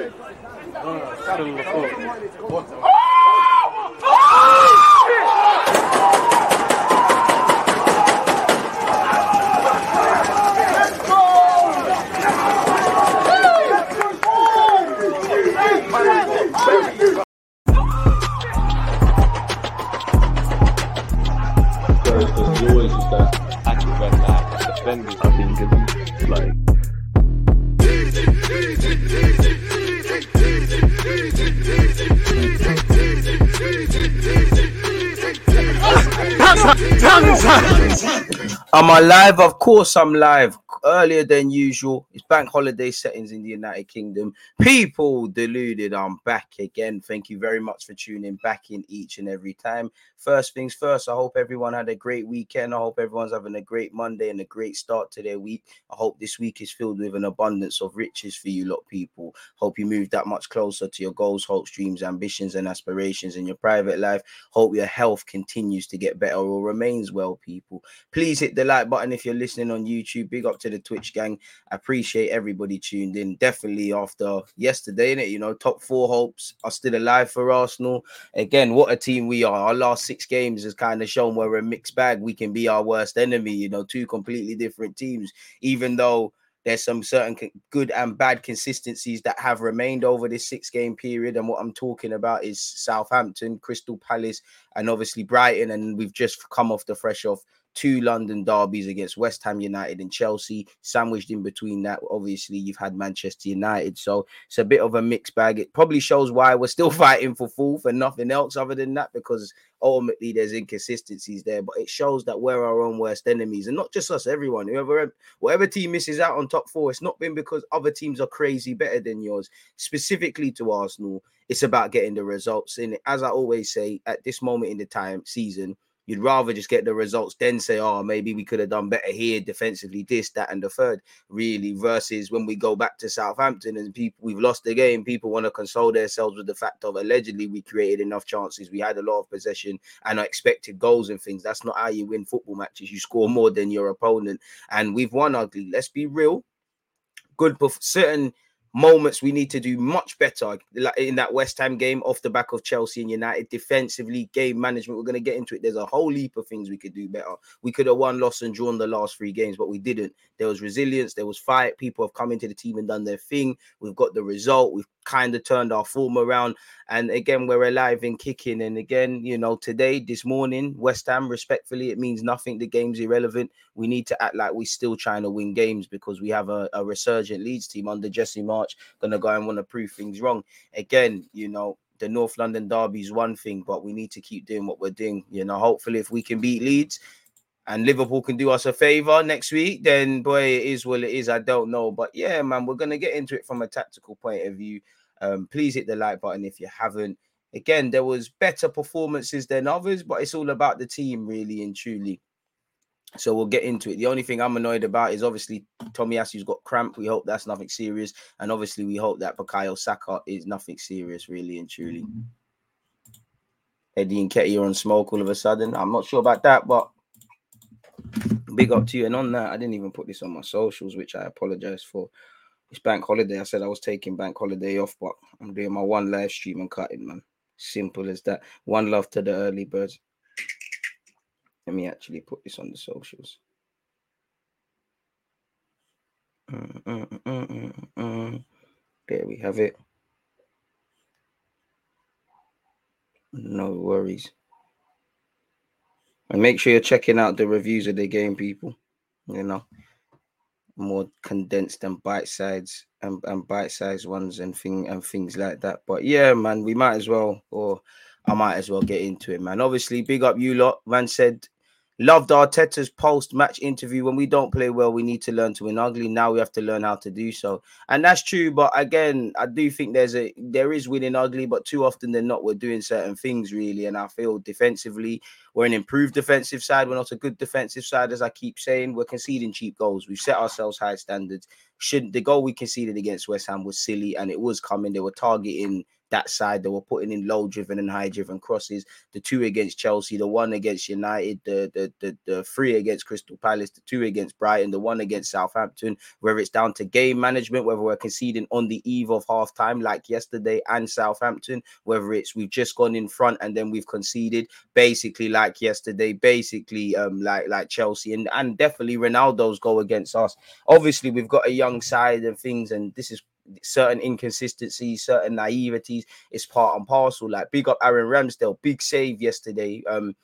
it. Still the foot. Oh! Oh! Am I live? Of course I'm live. Earlier than usual. It's bank holiday settings in the United Kingdom. People deluded, I'm back again. Thank you very much for tuning back in each and every time. First things first, I hope everyone had a great weekend. I hope everyone's having a great Monday and a great start to their week. I hope this week is filled with an abundance of riches for you lot, people. Hope you move that much closer to your goals, hopes, dreams, ambitions, and aspirations in your private life. Hope your health continues to get better or remains well, people. Please hit the like button if you're listening on YouTube. Big up to the Twitch gang. I appreciate everybody tuned in. Definitely after yesterday, innit? You know, top four hopes are still alive for Arsenal. Again, what a team we are. Our last 6 games has kind of shown we're a mixed bag. We can be our worst enemy, you know, 2 completely different teams, even though there's some certain good and bad consistencies that have remained over this 6-game period. And what I'm talking about is Southampton, Crystal Palace, and obviously Brighton. And we've just come off the fresh off 2 London derbies against West Ham United and Chelsea. Sandwiched in between that, obviously, you've had Manchester United. So it's a bit of a mixed bag. It probably shows why we're still fighting for fourth and nothing else other than that, because ultimately there's inconsistencies there. But it shows that we're our own worst enemies. And not just us, everyone. Whatever team misses out on top 4, it's not been because other teams are crazy better than yours. Specifically to Arsenal, it's about getting the results. And as I always say, at this moment in the time, season, you'd rather just get the results then say, oh, maybe we could have done better here defensively, this, that, and the third, really, versus when we go back to Southampton and we've lost the game. People want to console themselves with the fact of allegedly we created enough chances. We had a lot of possession and our expected goals and things. That's not how you win football matches. You score more than your opponent. And we've won ugly. Let's be real. Good, but certain moments we need to do much better, like in that West Ham game off the back of Chelsea and United. Defensively, game management, we're going to get into it. There's a whole heap of things we could do better. We could have won, lost and drawn the last 3 games, but we didn't. There was resilience, there was fight. People have come into the team and done their thing. We've got the result. We've kind of turned our form around, and again we're alive and kicking. And again, you know, today, this morning, West Ham, respectfully, it means nothing. The game's irrelevant. We need to act like we're still trying to win games, because we have a resurgent Leeds team under Jesse March gonna go and want to prove things wrong again. You know, the North London derby is one thing, but we need to keep doing what we're doing. You know, hopefully if we can beat Leeds and Liverpool can do us a favour next week, then, boy, it is what it is. I don't know. But, yeah, man, we're going to get into it from a tactical point of view. Please hit the like button if you haven't. Again, there was better performances than others, but it's all about the team, really and truly. So we'll get into it. The only thing I'm annoyed about is obviously Tomiyasu's got cramp. We hope that's nothing serious. And obviously we hope that Bukayo Saka is nothing serious, really and truly. Mm-hmm. Eddie and Nketiah on smoke all of a sudden. I'm not sure about that, but big up to you. And on that, I didn't even put this on my socials, which I apologize for. It's bank holiday. I said I was taking bank holiday off, but I'm doing my one live stream and cutting, man. Simple as that. One love to the early birds. Let me actually put this on the socials. There we have it. No worries. And make sure you're checking out the reviews of the game, people. You know, more condensed and bite-sized and bite-sized ones and things like that. But yeah, man, we might as well, or I might as well get into it, man. Obviously, big up you lot. Man said, loved Arteta's post-match interview. When we don't play well, we need to learn to win ugly. Now we have to learn how to do so. And that's true. But again, I do think there is winning ugly, but too often than not, we're doing certain things, really. And I feel defensively, we're an improved defensive side. We're not a good defensive side, as I keep saying. We're conceding cheap goals. We've set ourselves high standards. The goal we conceded against West Ham was silly, and it was coming. They were targeting that side. They were putting in low-driven and high-driven crosses. The two against Chelsea, the one against United, the three against Crystal Palace, the two against Brighton, the one against Southampton, whether it's down to game management, whether we're conceding on the eve of half-time like yesterday and Southampton, whether it's we've just gone in front and then we've conceded basically like yesterday, basically like Chelsea, and definitely Ronaldo's goal against us. Obviously, we've got a young side and things, and this is certain inconsistencies, certain naiveties. It's part and parcel. Like, big up Aaron Ramsdale, big save yesterday. But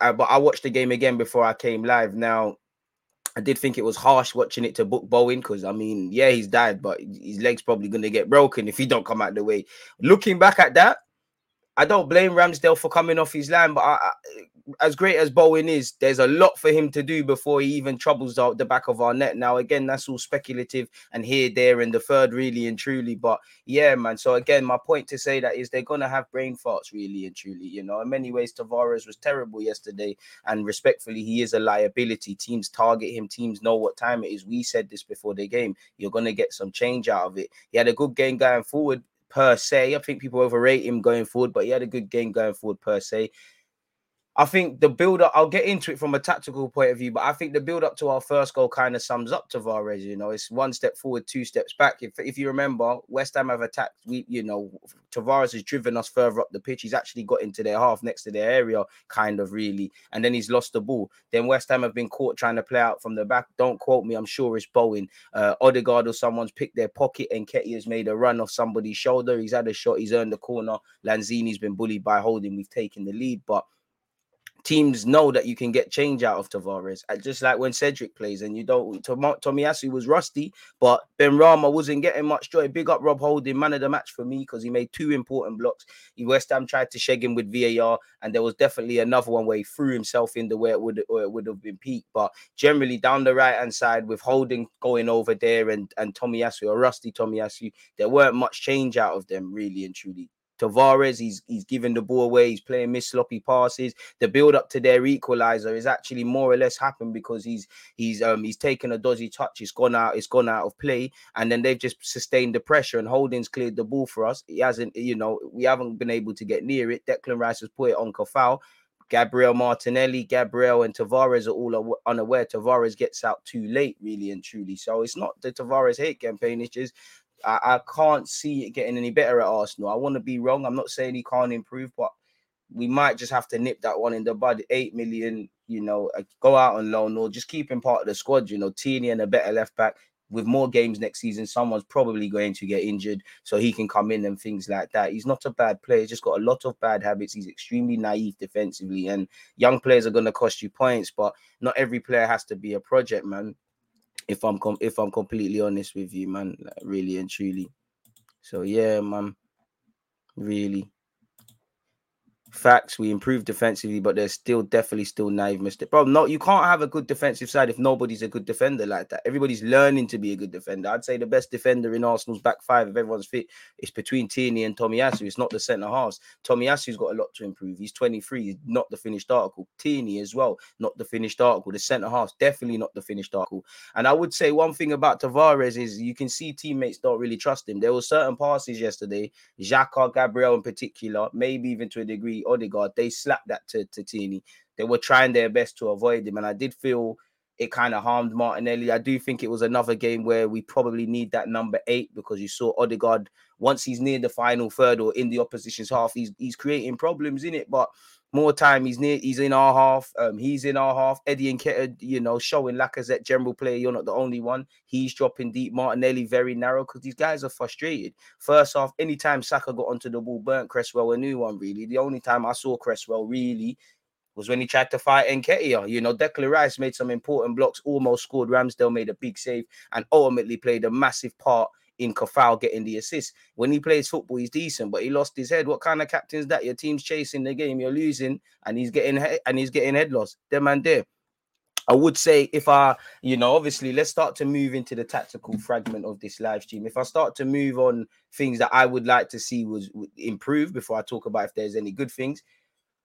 I watched the game again before I came live. Now, I did think it was harsh watching it to Bowen because, I mean, yeah, he's died, but his leg's probably going to get broken if he don't come out the way. Looking back at that, I don't blame Ramsdale for coming off his line, but as great as Bowen is, there's a lot for him to do before he even troubles out the back of our net. Now, again, that's all speculative and here, there, and the third, really and truly. But yeah, man. So again, my point to say that is they're going to have brain farts, really and truly. You know, in many ways, Tavares was terrible yesterday. And respectfully, he is a liability. Teams target him. Teams know what time it is. We said this before the game. You're going to get some change out of it. He had a good game going forward. Per se, I think people overrate him going forward, but he had a good game going forward per se. I think the build-up, I'll get into it from a tactical point of view, but I think the build-up to our first goal kind of sums up Tavares, you know. It's one step forward, two steps back. If you remember, West Ham have attacked, Tavares has driven us further up the pitch. He's actually got into their half, next to their area, kind of really, and then he's lost the ball. Then West Ham have been caught trying to play out from the back. Don't quote me, I'm sure it's Bowen. Odegaard or someone's picked their pocket, and Nketiah has made a run off somebody's shoulder. He's had a shot, he's earned the corner. Lanzini's been bullied by Holding. We've taken the lead, but teams know that you can get change out of Tavares. Just like when Cedric plays and you don't... Tomiyasu was rusty, but Benrahma wasn't getting much joy. Big up Rob Holding, man of the match for me, because he made two important blocks. West Ham tried to sheg him with VAR, and there was definitely another one where he threw himself in the way it would have been peaked. But generally, down the right-hand side, with Holding going over there and Tomiyasu, or rusty Tomiyasu, there weren't much change out of them, really and truly. Tavares, he's giving the ball away. He's playing missed sloppy passes. The build-up to their equaliser is actually more or less happened because he's taken a dodgy touch. It's gone out of play, and then they've just sustained the pressure. And Holding's cleared the ball for us. He hasn't, we haven't been able to get near it. Declan Rice has put it on Cafal. Gabriel Martinelli, Gabriel and Tavares are all unaware. Tavares gets out too late, really and truly. So it's not the Tavares hate campaign. It's just, I can't see it getting any better at Arsenal. I want to be wrong. I'm not saying he can't improve, but we might just have to nip that one in the bud. 8 million, go out on loan or just keep him part of the squad. Tierney and a better left back. With more games next season, someone's probably going to get injured, so he can come in and things like that. He's not a bad player. He's just got a lot of bad habits. He's extremely naive defensively, and young players are going to cost you points, but not every player has to be a project, man. If I'm completely honest with you, man, like, really and truly. So yeah, man, really. Facts, we improved defensively, but there's still naive mistakes. Bro, no, you can't have a good defensive side if nobody's a good defender like that. Everybody's learning to be a good defender. I'd say the best defender in Arsenal's back five, if everyone's fit, is between Tierney and Tomiyasu. It's not the centre-halves. Tomiyasu's got a lot to improve. He's 23. He's not the finished article. Tierney as well, not the finished article. The centre-halves, definitely not the finished article. And I would say one thing about Tavares is you can see teammates don't really trust him. There were certain passes yesterday, Xhaka, Gabriel in particular, maybe even to a degree, Odegaard, they slapped that to Tierney. They were trying their best to avoid him, and I did feel it kind of harmed Martinelli. I do think it was another game where we probably need that number 8, because you saw Odegaard, once he's near the final third or in the opposition's half, he's creating problems in it, but more time he's in our half. Eddie Nketiah, showing Lacazette, general player, you're not the only one. He's dropping deep. Martinelli very narrow, because these guys are frustrated. First half, anytime Saka got onto the ball, burnt Cresswell a new one, really. The only time I saw Cresswell really was when he tried to fight Nketiah. Declan Rice made some important blocks, almost scored. Ramsdale made a big save and ultimately played a massive part in Cafal getting the assist. When he plays football, he's decent, but he lost his head. What kind of captain is that? Your team's chasing the game, you're losing, and he's getting head loss. Them and there. I would say if I, obviously, let's start to move into the tactical fragment of this live stream. If I start to move on things that I would like to see was improved before I talk about if there's any good things,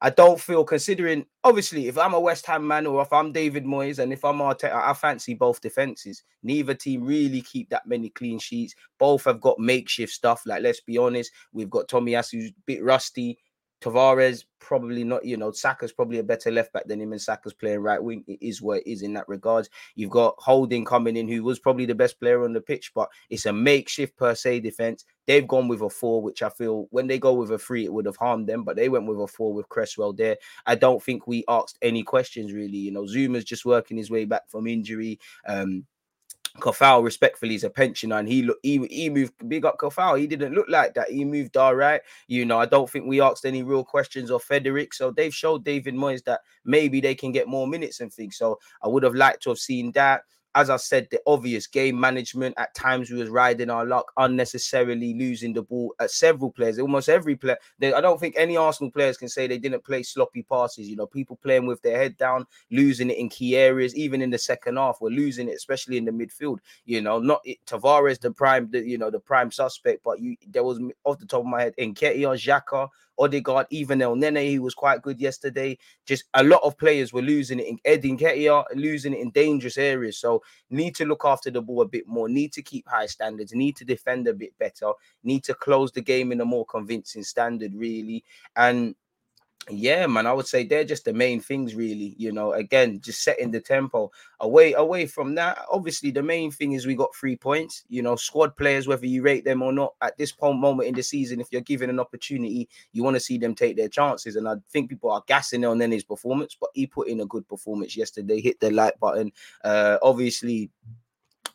I don't feel, considering, obviously, if I'm a West Ham man or if I'm David Moyes and if I'm Arteta, I fancy both defenses. Neither team really keep that many clean sheets. Both have got makeshift stuff. Like, let's be honest, we've got Tomiyasu, who's a bit rusty. Tavares, probably not, you know, Saka's probably a better left back than him, and Saka's playing right wing. It is what it is in that regard. You've got Holding coming in, who was probably the best player on the pitch, but it's a makeshift per se defense. They've gone with a 4, which I feel when they go with a 3, it would have harmed them, but they went with a 4 with Cresswell there. I don't think we asked any questions really. You know, Zuma's just working his way back from injury. Cafal, respectfully, is a pensioner, and he moved, big up Cafal. He didn't look like that. He moved all right. You know, I don't think we asked any real questions of Frederick. So they've showed David Moyes that maybe they can get more minutes and things. So I would have liked to have seen that. As I said, the obvious game management. At times we was riding our luck, unnecessarily losing the ball at several players. Almost every player. I don't think any Arsenal players can say they didn't play sloppy passes. You know, people playing with their head down, losing it in key areas. Even in the second half, we're losing it, especially in the midfield. You know, not Tavares, the prime suspect, but there was, off the top of my head, Nketiah, Xhaka, Odegaard, even El Nene, he was quite good yesterday. Just a lot of players were losing it in Nketiah, losing it in dangerous areas. So need to look after the ball a bit more, need to keep high standards, need to defend a bit better, need to close the game in a more convincing standard, really. And yeah, man, I would say they're just the main things, really. You know, again, just setting the tempo. Away from that, obviously, the main thing is we got 3 points. You know, squad players, whether you rate them or not, at this moment in the season, if you're given an opportunity, you want to see them take their chances. And I think people are gassing on Nene's performance, but he put in a good performance yesterday, hit the like button. Obviously,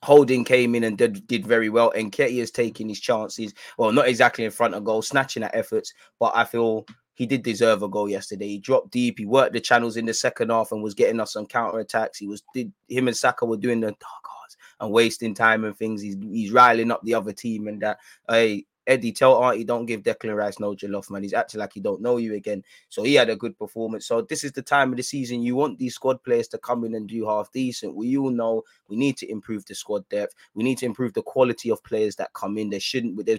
Holding came in and did very well. Nketiah's taking his chances. Well, not exactly in front of goal, snatching at efforts, but I feel he did deserve a goal yesterday. He dropped deep. He worked the channels in the second half and was getting us on counter-attacks. Him and Saka were doing the dark arts and wasting time and things. He's riling up the other team and that. Hey, Eddie, tell Auntie, don't give Declan Rice no jollof, man. He's acting like he don't know you again. So he had a good performance. So this is the time of the season. You want these squad players to come in and do half decent. We all know we need to improve the squad depth. We need to improve the quality of players that come in. There's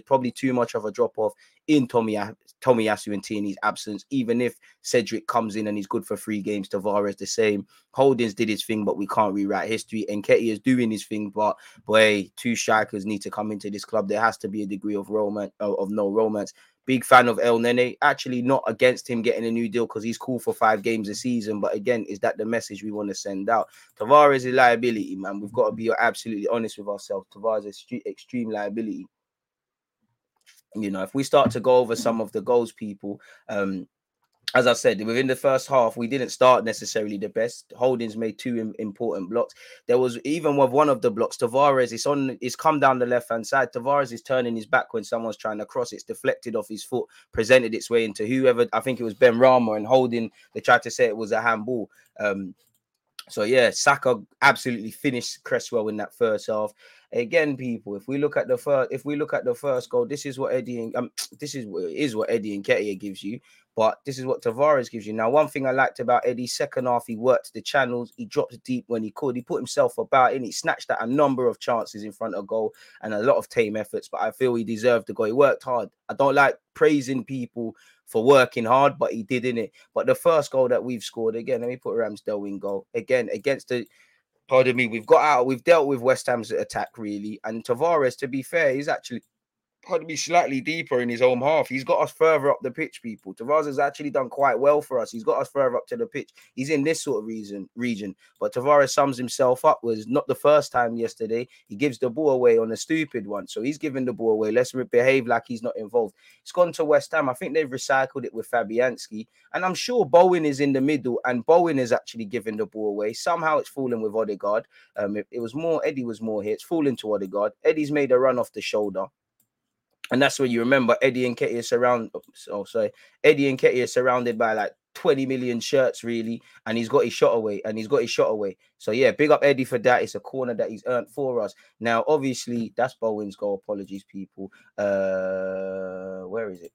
probably too much of a drop-off in Tomiyasu and Tierney's absence. Even if Cedric comes in and he's good for 3 games, Tavares the same. Holdings did his thing, but we can't rewrite history. Nketiah is doing his thing, but boy, 2 strikers need to come into this club. There has to be a degree of romance. Of no romance. Big fan of El Nene. Actually, not against him getting a new deal because he's cool for 5 games a season. But again, is that the message we want to send out? Tavares is liability, man. We've got to be absolutely honest with ourselves. Tavares is extreme liability. You know, if we start to go over some of the goals, people. As I said, within the first half, we didn't start necessarily the best. Holdings made 2 important blocks. There was, even with one of the blocks, Tavares, it's come down the left-hand side. Tavares is turning his back when someone's trying to cross. It's deflected off his foot, presented its way into whoever, I think it was Benrahma, and Holding, they tried to say it was a handball. So, yeah, Saka absolutely finished Cresswell in that first half. Again, people, if we look at the first goal, this is what Eddie Nketiah gives you, but this is what Tavares gives you. Now, one thing I liked about Eddie's second half, he worked the channels, he dropped deep when he could, he put himself about and he snatched at a number of chances in front of goal and a lot of tame efforts, but I feel he deserved the goal. He worked hard. I don't like praising people for working hard, but he did, innit? But the first goal that we've scored, again, let me put Ramsdale in goal. Again, against the... Pardon me, we've dealt with West Ham's attack, really. And Tavares, to be fair, he's actually, pardon me, slightly deeper in his own half. He's got us further up the pitch, people. Tavares has actually done quite well for us. He's got us further up to the pitch. He's in this sort of region. But Tavares sums himself up. Was not the first time yesterday. He gives the ball away on a stupid one. So he's giving the ball away. Let's behave like he's not involved. It's gone to West Ham. I think they've recycled it with Fabianski. And I'm sure Bowen is in the middle. And Bowen is actually giving the ball away. Somehow it's fallen with Odegaard. Eddie was more here. It's fallen to Odegaard. Eddie's made a run off the shoulder. And that's when you remember Eddie Nketiah is surrounded by like 20 million shirts, really, and he's got his shot away. So yeah, big up Eddie for that. It's a corner that he's earned for us. Now, obviously, that's Bowen's goal. Apologies, people. Where is it?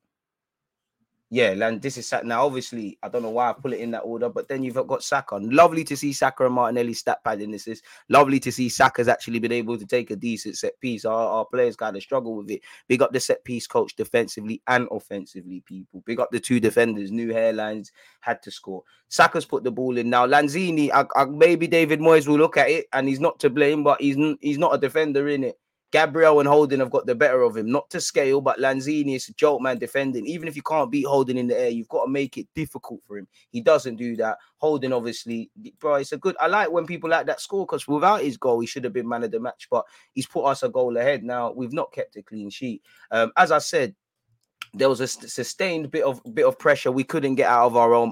Yeah, Landis is sat. Now, obviously, I don't know why I put it in that order, but then you've got Saka. Lovely to see Saka and Martinelli's stat pad in this. Lovely to see Saka's actually been able to take a decent set piece. Our players kind of struggle with it. Big up the set piece coach defensively and offensively, people. Big up the two defenders. New hairlines had to score. Saka's put the ball in. Now, Lanzini, maybe David Moyes will look at it, and he's not to blame, but he's not a defender in it. Gabriel and Holding have got the better of him. Not to scale, but Lanzini is a jolt man defending. Even if you can't beat Holding in the air, you've got to make it difficult for him. He doesn't do that. Holding, obviously, bro, it's a good... I like when people like that score, because without his goal, he should have been man of the match, but he's put us a goal ahead. Now, we've not kept a clean sheet. As I said, there was a sustained bit of pressure. We couldn't get out of our own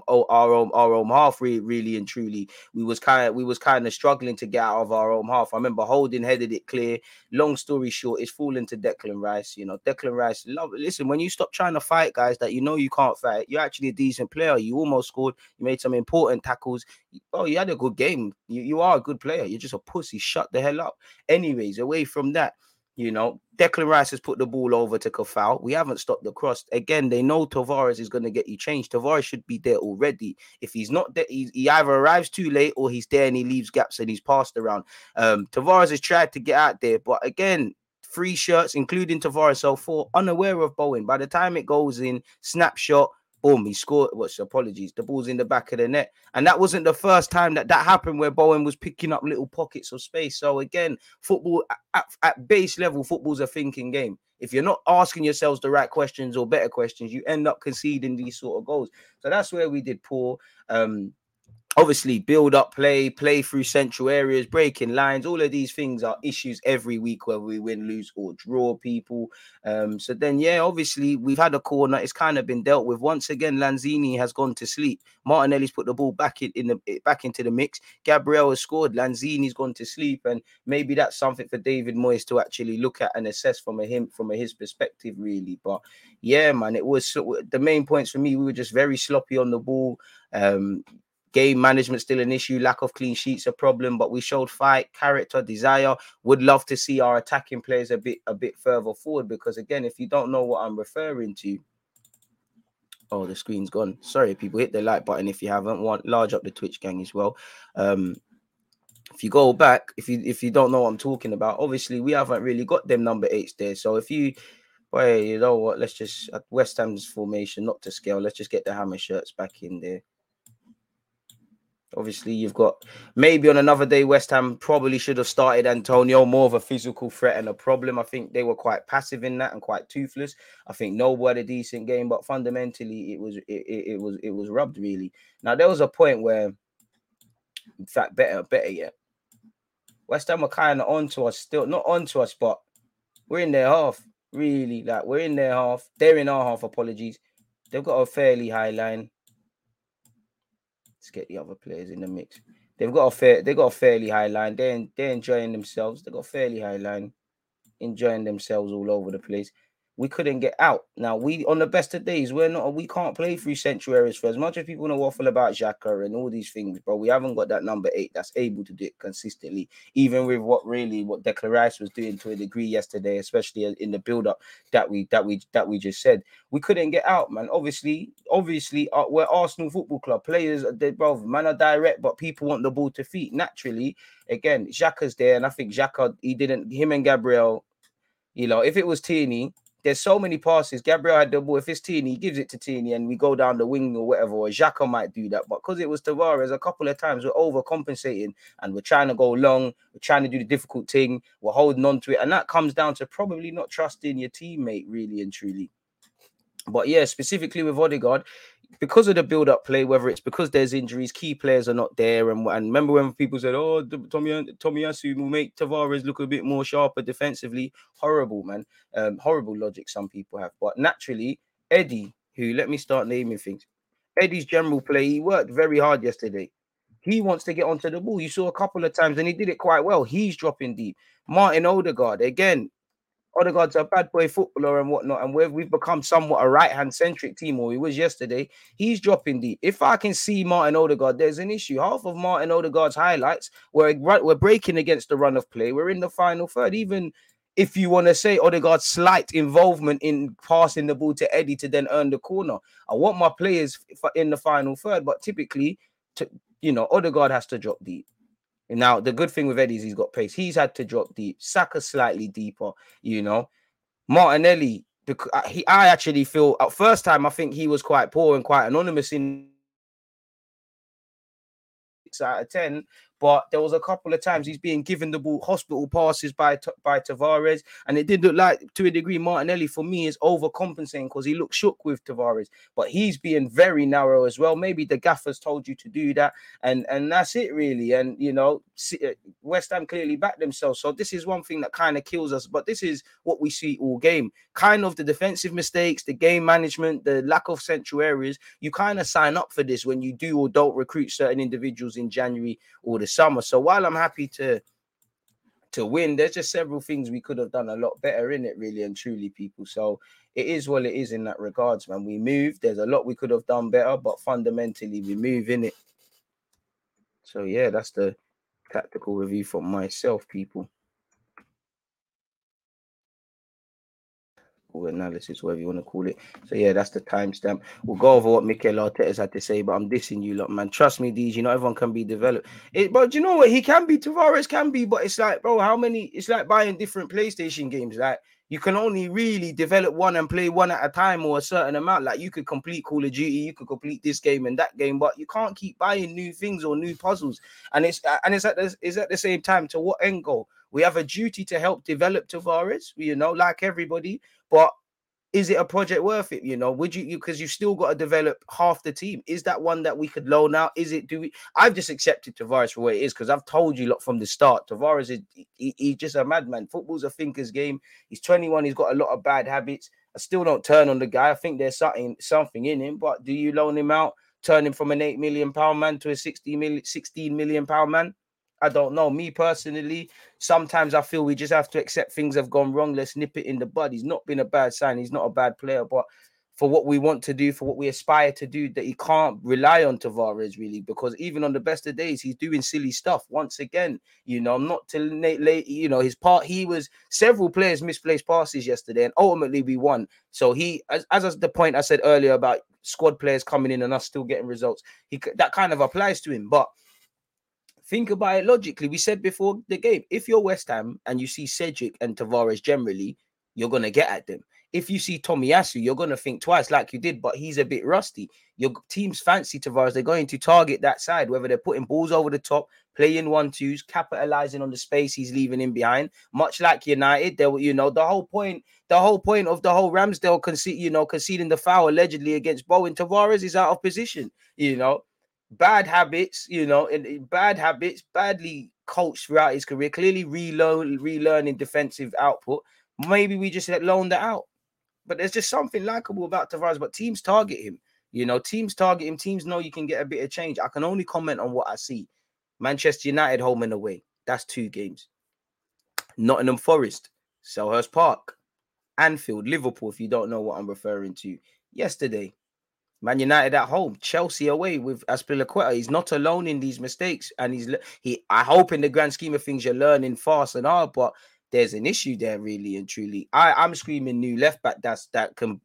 half. Really and truly, we was kind of struggling to get out of our own half. I remember Holding headed it clear. Long story short, it's fallen to Declan Rice. You know, Declan Rice. Listen, when you stop trying to fight guys that you know you can't fight, you're actually a decent player. You almost scored. You made some important tackles. Oh, you had a good game. You are a good player. You're just a pussy. Shut the hell up. Anyways, away from that. You know, Declan Rice has put the ball over to Cafal. We haven't stopped the cross. Again, they know Tavares is going to get you changed. Tavares should be there already. If he's not there, he either arrives too late or he's there and he leaves gaps and he's passed around. Tavares has tried to get out there, but again, three shirts, including Tavares L4, unaware of Bowen. By the time it goes in, snapshot, boom, he scored. The ball's in the back of the net. And that wasn't the first time that happened where Bowen was picking up little pockets of space. So again, football, at base level, football's a thinking game. If you're not asking yourselves the right questions or better questions, you end up conceding these sort of goals. So that's where we did poor. Obviously, build up play through central areas, breaking lines. All of these things are issues every week, whether we win, lose, or draw, people. So then, yeah, obviously, we've had a corner. It's kind of been dealt with. Once again, Lanzini has gone to sleep. Martinelli's put the ball back into the mix. Gabriel has scored. Lanzini's gone to sleep. And maybe that's something for David Moyes to actually look at and assess from his perspective, really. But yeah, man, it was the main points for me. We were just very sloppy on the ball. Game management still an issue. Lack of clean sheets a problem, but we showed fight, character, desire. Would love to see our attacking players a bit further forward, because again, if you don't know what I'm referring to, oh, the screen's gone. Sorry, people, hit the like button if you haven't. Large up the Twitch gang as well. If you go back, if you don't know what I'm talking about, obviously we haven't really got them number 8s there. So if you. Well, you know what? Let's just at West Ham's formation, not to scale. Let's just get the Hammer shirts back in there. Obviously, you've got maybe on another day, West Ham probably should have started Antonio, more of a physical threat and a problem. I think they were quite passive in that and quite toothless. I think Noble had a decent game, but fundamentally, it was rubbed, really. Now, there was a point where, in fact, better yet, West Ham were kind of onto us still. Not onto us, but we're in their half, really. Like, we're in their half. They're in our half, apologies. They've got a fairly high line. Let's get the other players in the mix. They've got a fairly high line. They're enjoying themselves. They've got a fairly high line, enjoying themselves all over the place. We couldn't get out. Now, we on the best of days, we can't play through central areas. For as much as people want to waffle about Xhaka and all these things, bro, we haven't got that number 8 that's able to do it consistently, even with what Declan Rice was doing to a degree yesterday, especially in the build-up that we just said. We couldn't get out, man. Obviously, we're Arsenal Football Club. Players, man are direct, but people want the ball to feet naturally. Again, Xhaka's there, and I think Xhaka, him and Gabriel, you know, if it was Tierney. There's so many passes. Gabriel had the ball. If it's Tierney, he gives it to Tierney and we go down the wing or whatever, or Xhaka might do that. But because it was Tavares, a couple of times we're overcompensating and we're trying to go long. We're trying to do the difficult thing. We're holding on to it. And that comes down to probably not trusting your teammate, really and truly. But yeah, specifically with Odegaard, because of the build-up play, whether it's because there's injuries, key players are not there. And remember when people said, oh, Tomiyasu will make Tavares look a bit more sharper defensively. Horrible, man. Horrible logic some people have. But naturally, Eddie, who, let me start naming things. Eddie's general play, he worked very hard yesterday. He wants to get onto the ball. You saw a couple of times, and he did it quite well. He's dropping deep. Martin Odegaard, again. Odegaard's a bad boy footballer and whatnot, and we've become somewhat a right-hand centric team, or he was yesterday. He's dropping deep. If I can see Martin Odegaard, there's an issue. Half of Martin Odegaard's highlights, we're breaking against the run of play. We're in the final third. Even if you want to say Odegaard's slight involvement in passing the ball to Eddie to then earn the corner. I want my players in the final third, but typically, Odegaard has to drop deep. And now, the good thing with Eddie is he's got pace. He's had to drop deep. Saka slightly deeper, Martinelli, I actually feel, at first time, I think he was quite poor and quite anonymous in 6 out of 10, but there was a couple of times he's being given the ball, hospital passes by Tavares, and it did look like, to a degree, Martinelli, for me, is overcompensating because he looked shook with Tavares, but he's being very narrow as well. Maybe the gaffer's told you to do that, and that's it, really. And, West Ham clearly backed themselves, so this is one thing that kind of kills us, but this is what we see all game. Kind of the defensive mistakes, the game management, the lack of central areas, you kind of sign up for this when you do or don't recruit certain individuals in January or the summer. So while I'm happy to win, there's just several things we could have done a lot better in it, really and truly, people. So it is what it is in that regards, man. We move. There's a lot we could have done better, but fundamentally we move in it. So yeah, that's the tactical review from myself, people. Or analysis, whatever you want to call it. So yeah, that's the timestamp. We'll go over what Mikel Arteta's had to say, but I'm dissing you lot, man. Trust me, DG, not everyone can be developed. But you know what? He can be, Tavares can be, but it's like, bro, how many? It's like buying different PlayStation games. Like, you can only really develop one and play one at a time or a certain amount. Like, you could complete Call of Duty, you could complete this game and that game, but you can't keep buying new things or new puzzles. And it's at the same time, to what end goal? We have a duty to help develop Tavares, like everybody. But is it a project worth it? Would you, because you've still got to develop half the team. Is that one that we could loan out? I've just accepted Tavares for what it is, because I've told you lot from the start. Tavares is he's just a madman. Football's a thinker's game. He's 21. He's got a lot of bad habits. I still don't turn on the guy. I think there's something in him. But do you loan him out? Turn him from an £8 million man to a £16 million man? I don't know. Me personally, sometimes I feel we just have to accept things have gone wrong. Let's nip it in the bud. He's not been a bad sign. He's not a bad player. But for what we want to do, for what we aspire to do, that he can't rely on Tavares, really, because even on the best of days, he's doing silly stuff. Once again, not till late, his part, he was several players misplaced passes yesterday, and ultimately we won. So he, as the point I said earlier about squad players coming in and us still getting results, that kind of applies to him. But think about it logically. We said before the game, if you're West Ham and you see Cedric and Tavares generally, you're going to get at them. If you see Tomiyasu, you're going to think twice like you did, but he's a bit rusty. Your teams fancy Tavares. They're going to target that side, whether they're putting balls over the top, playing 1-2s, capitalizing on the space he's leaving in behind. Much like United, they were, the whole point of the whole Ramsdale conceding the foul allegedly against Bowen, Tavares is out of position, Bad habits, badly coached throughout his career, clearly relearning defensive output. Maybe we just loaned that out. But there's just something likable about Tavares, but teams target him. Teams target him. Teams know you can get a bit of change. I can only comment on what I see. Manchester United home and away. That's 2 games. Nottingham Forest, Selhurst Park, Anfield, Liverpool, if you don't know what I'm referring to. Yesterday. Man United at home, Chelsea away with Azpilicueta. He's not alone in these mistakes. And he. I hope in the grand scheme of things you're learning fast and hard, but there's an issue there, really and truly. I'm screaming new left back that can,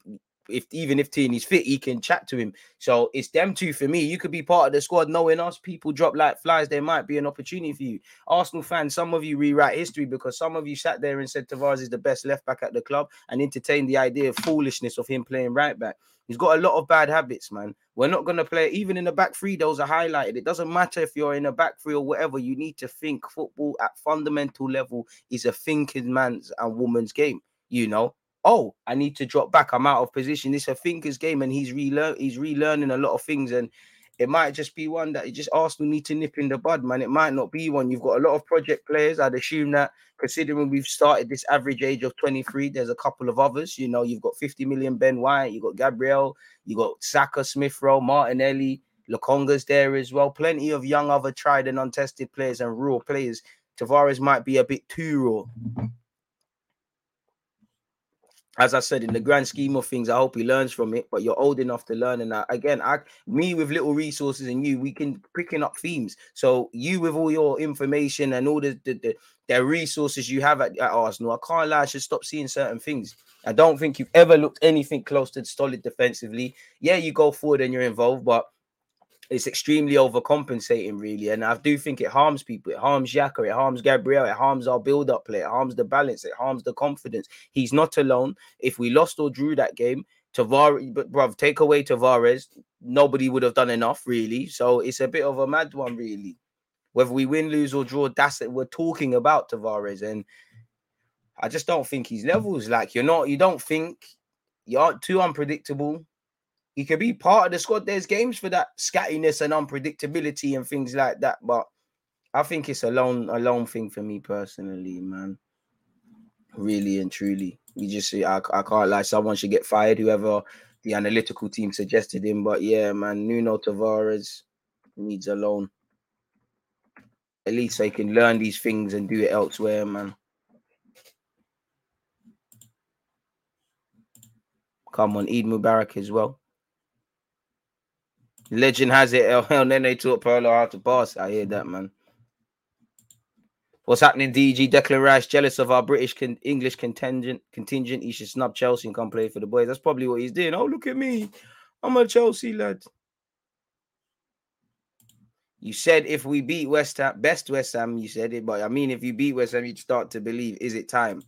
if Tierney's fit, he can chat to him. So it's them 2 for me. You could be part of the squad. Knowing us, people drop like flies. There might be an opportunity for you. Arsenal fans, some of you rewrite history because some of you sat there and said Tavares is the best left back at the club and entertained the idea of foolishness of him playing right back. He's got a lot of bad habits, man. We're not going to play, even in the back three, those are highlighted. It doesn't matter if you're in a back three or whatever, you need to think. Football at fundamental level is a thinking man's and woman's game, Oh, I need to drop back. I'm out of position. It's a thinker's game, and he's relearning a lot of things, and it might just be one that Arsenal need to nip in the bud, man. It might not be one. You've got a lot of project players. I'd assume that, considering we've started this average age of 23, there's a couple of others. You've got 50 million Ben White, you've got Gabriel, you've got Saka, Smith-Rowe, Martinelli, Lokonga's there as well. Plenty of young, other tried and untested players and raw players. Tavares might be a bit too raw. as I said, in the grand scheme of things, I hope he learns from it, but you're old enough to learn. And me with little resources and you, we can picking up themes. So you with all your information and all the resources you have at Arsenal, I can't lie, I should stop seeing certain things. I don't think you've ever looked anything close to solid defensively. Yeah, you go forward and you're involved, but it's extremely overcompensating, really. And I do think it harms people. It harms Xhaka. It harms Gabriel. It harms our build-up play. It harms the balance. It harms the confidence. He's not alone. If we lost or drew that game, Tavares, but bruv, take away Tavares, nobody would have done enough, really. So it's a bit of a mad one, really. Whether we win, lose, or draw, that's it. We're talking about Tavares. And I just don't think he's levels. Like, you aren't too unpredictable. He could be part of the squad. There's games for that scattiness and unpredictability and things like that. But I think it's a lone thing for me personally, man. Really and truly. You just see, I can't lie. Someone should get fired, whoever the analytical team suggested him. But yeah, man, Nuno Tavares needs a loan. At least they can learn these things and do it elsewhere, man. Come on, Eid Mubarak as well. Legend has it, and then they taught Perlo how to pass. I hear that, man. What's happening, DG? Declan Rice, jealous of our British English contingent. He should snub Chelsea and come play for the boys. That's probably what he's doing. Oh, look at me. I'm a Chelsea lad. You said if we beat West Ham, best West Ham, you said it. But, I mean, if you beat West Ham, you'd start to believe, is it time?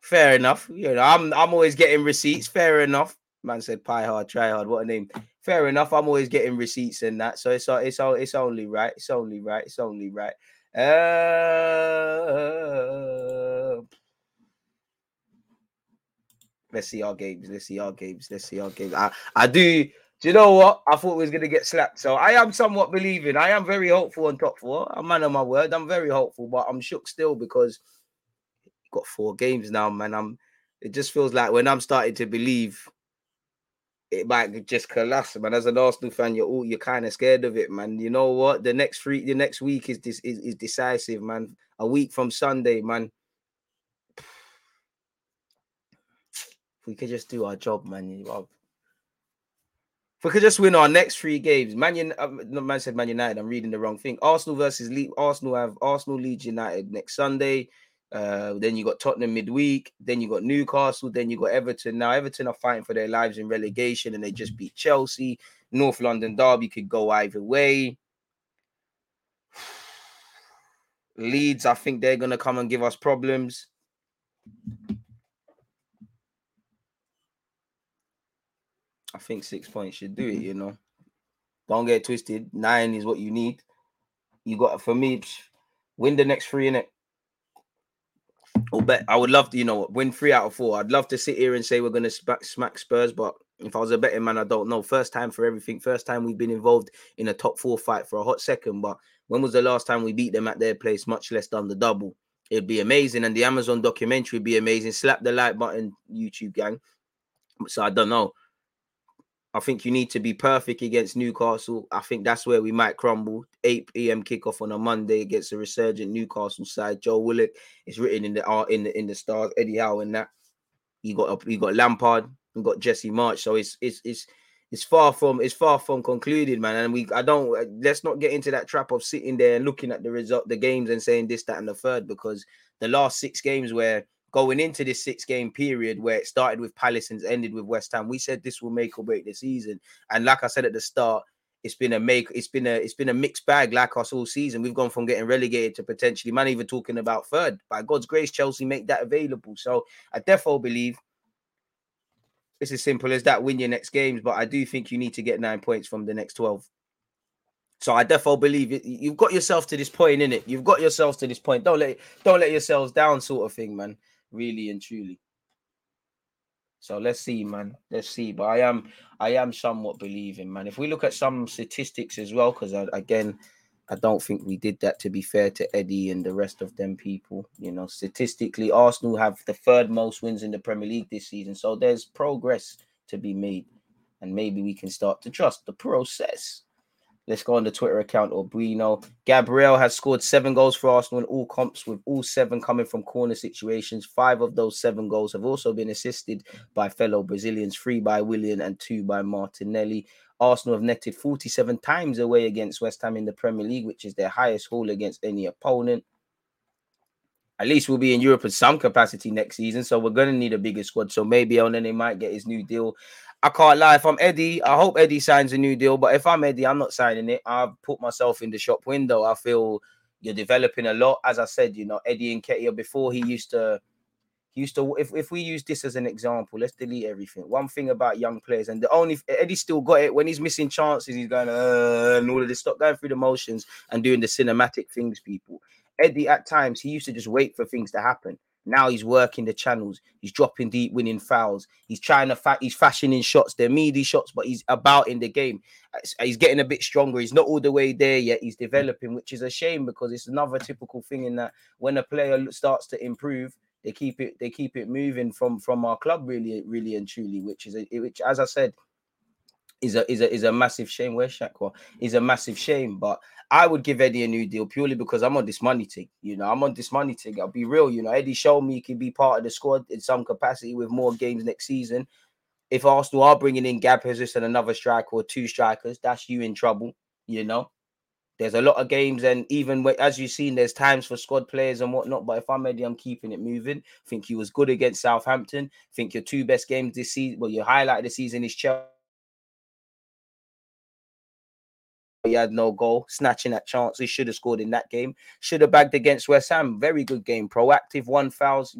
Fair enough. You know, I'm always getting receipts. Fair enough. Man said pie hard, try hard. What a name. Fair enough. I'm always getting receipts and that. So it's only right. It's only right. It's only right. Let's see our games. Let's see our games. Let's see our games. I do. Do you know what? I thought we was going to get slapped. So I am somewhat believing. I am very hopeful on top four. I'm a man of my word. I'm very hopeful, but I'm shook still because I've got 4 games now, man. It just feels like when I'm starting to believe, it might just collapse, man. As an Arsenal fan, you're kind of scared of it, man. You know what? The next week is decisive, man. A week from Sunday, man. If we could just do our job, man. If we could just win our next 3 games, man said Man United. I'm reading the wrong thing. Arsenal versus Arsenal Leeds United next Sunday. Then you got Tottenham midweek, then you got Newcastle, then you got Everton. Now Everton are fighting for their lives in relegation and they just beat Chelsea. North London derby could go either way. Leeds, I think they're going to come and give us problems. I think 6 points should do it, you know. Don't get twisted. 9 is what you need. You got, for me, win the next 3 in it. I'll bet. I would love to, win 3 out of 4. I'd love to sit here and say we're going to smack Spurs, but if I was a betting man, I don't know. First time for everything. First time we've been involved in a top 4 fight for a hot second, but when was the last time we beat them at their place, much less done the double? It'd be amazing, and the Amazon documentary would be amazing. Slap the like button, YouTube gang. So I don't know. I think you need to be perfect against Newcastle. I think that's where we might crumble. 8 p.m. kickoff on a Monday against a resurgent Newcastle side. Joe Willock is written in the stars. Eddie Howe and that. You got Lampard. You got Jesse Marsch. So it's far from concluded, man. And let's not get into that trap of sitting there and looking at the result, the games, and saying this, that, and the third, because the last 6 games where. Going into this 6-game period where it started with Palace and ended with West Ham, we said this will make or break the season. And like I said at the start, it's been a mixed bag like us all season. We've gone from getting relegated to potentially, man, even talking about third. By God's grace, Chelsea make that available. So I definitely believe it's as simple as that. Win your next games, but I do think you need to get 9 points from the next 12. So I defo believe it. You've got yourself to this point, innit? You've got yourselves to this point. Don't let yourselves down, sort of thing, man. Really and truly. So let's see, man. Let's see. But I am somewhat believing, man. If we look at some statistics as well, because I don't think we did that, to be fair to Eddie and the rest of them people. You know, statistically, Arsenal have the 3rd most wins in the Premier League this season. So there's progress to be made. And maybe we can start to trust the process. Let's go on the Twitter account, Obrino. Gabriel has scored 7 goals for Arsenal in all comps, with all 7 coming from corner situations. 5 of those 7 goals have also been assisted by fellow Brazilians, 3 by Willian and 2 by Martinelli. Arsenal have netted 47 times away against West Ham in the Premier League, which is their highest haul against any opponent. At least we'll be in Europe in some capacity next season, so we're going to need a bigger squad. So maybe Elneny might get his new deal. I can't lie. If I'm Eddie, I hope Eddie signs a new deal. But if I'm Eddie, I'm not signing it. I've put myself in the shop window. I feel you're developing a lot. As I said, you know, Eddie Nketiah before, he used to. If we use this as an example, let's delete everything. One thing about young players, and the only Eddie still got it when he's missing chances, he's going and all of this. Stop going through the motions and doing the cinematic things, people. Eddie at times he used to just wait for things to happen. Now he's working the channels. He's dropping deep, winning fouls. He's trying to he's fashioning shots. They're meaty shots, but he's about in the game. He's getting a bit stronger. He's not all the way there yet. He's developing, which is a shame because it's another typical thing in that when a player starts to improve, they keep it moving from our club really, really and truly, which as I said is a massive shame. Where's Shaqwa? Is a massive shame, but I would give Eddie a new deal purely because I'm on this money thing. You know, I'm on this money thing. I'll be real. You know, Eddie showed me he could be part of the squad in some capacity with more games next season. If Arsenal are bringing in Gab Jesus and another striker or 2 strikers, that's you in trouble. You know, there's a lot of games, and even as you've seen, there's times for squad players and whatnot. But if I'm Eddie, I'm keeping it moving. I think he was good against Southampton. I think your 2 best games this season, well, your highlight of the season is Chelsea. He had no goal, snatching that chance. He should have scored in that game. Should have bagged against West Ham. Very good game. Proactive, 1 fouls,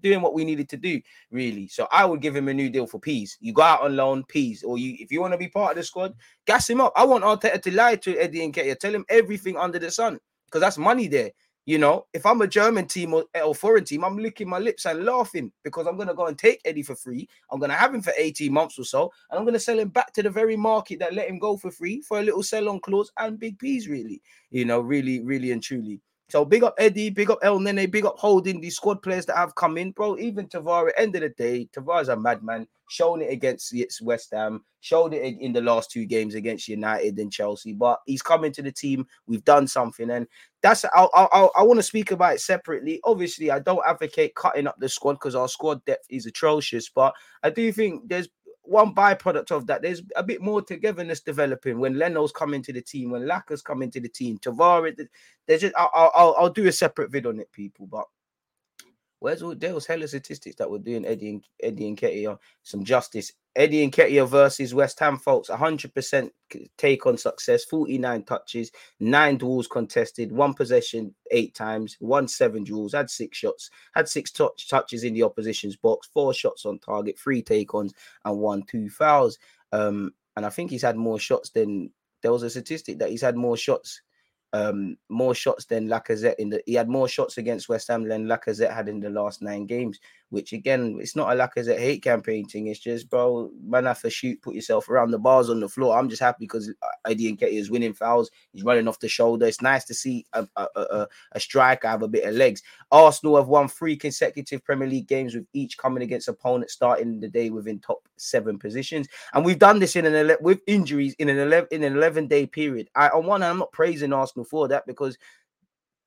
doing what we needed to do, really. So I would give him a new deal for Pease. You go out on loan, Pease. Or you, if you want to be part of the squad, gas him up. I want Arteta to lie to Eddie Nketiah. Tell him everything under the sun because that's money there. You know, if I'm a German team or foreign team, I'm licking my lips and laughing because I'm going to go and take Eddie for free. I'm going to have him for 18 months or so, and I'm going to sell him back to the very market that let him go for free for a little sell-on clause and big P's, really. You know, really, really and truly. So big up Eddie, big up El Nene, big up Holding, these squad players that have come in, bro. Even Tavares, end of the day, Tavares a madman. Shown it against West Ham, showed it in the last 2 games against United and Chelsea. But he's coming to the team. We've done something, and that's I want to speak about it separately. Obviously, I don't advocate cutting up the squad because our squad depth is atrocious. But I do think there's one byproduct of that. There's a bit more togetherness developing when Leno's coming to the team, when Laka's coming to the team, Tavares. There's just I'll do a separate vid on it, people, but. Where's all those hella statistics that we're doing, Eddie Nketiah? Some justice. Eddie Nketiah versus West Ham, folks. 100% take on success, 49 touches, 9 duels contested, 1 possession 8 times, won 7 duels, had 6 shots, had 6 touches in the opposition's box, 4 shots on target, 3 take-ons, and 1-2 fouls. And I think he's had more shots than... There was a statistic that he's had more shots than Lacazette he had more shots against West Ham than Lacazette had in the last 9 games, which again, it's not a Lacazette hate campaign thing. It's just, bro, man, have to shoot, put yourself around the bars on the floor. I'm just happy because Eddie Nketiah is winning fouls. He's running off the shoulder. It's nice to see a striker have a bit of legs. Arsenal have won 3 consecutive Premier League games with each coming against opponents starting the day within top 7 positions. And we've done this with injuries in an 11-day period. On one hand, I'm not praising Arsenal for that because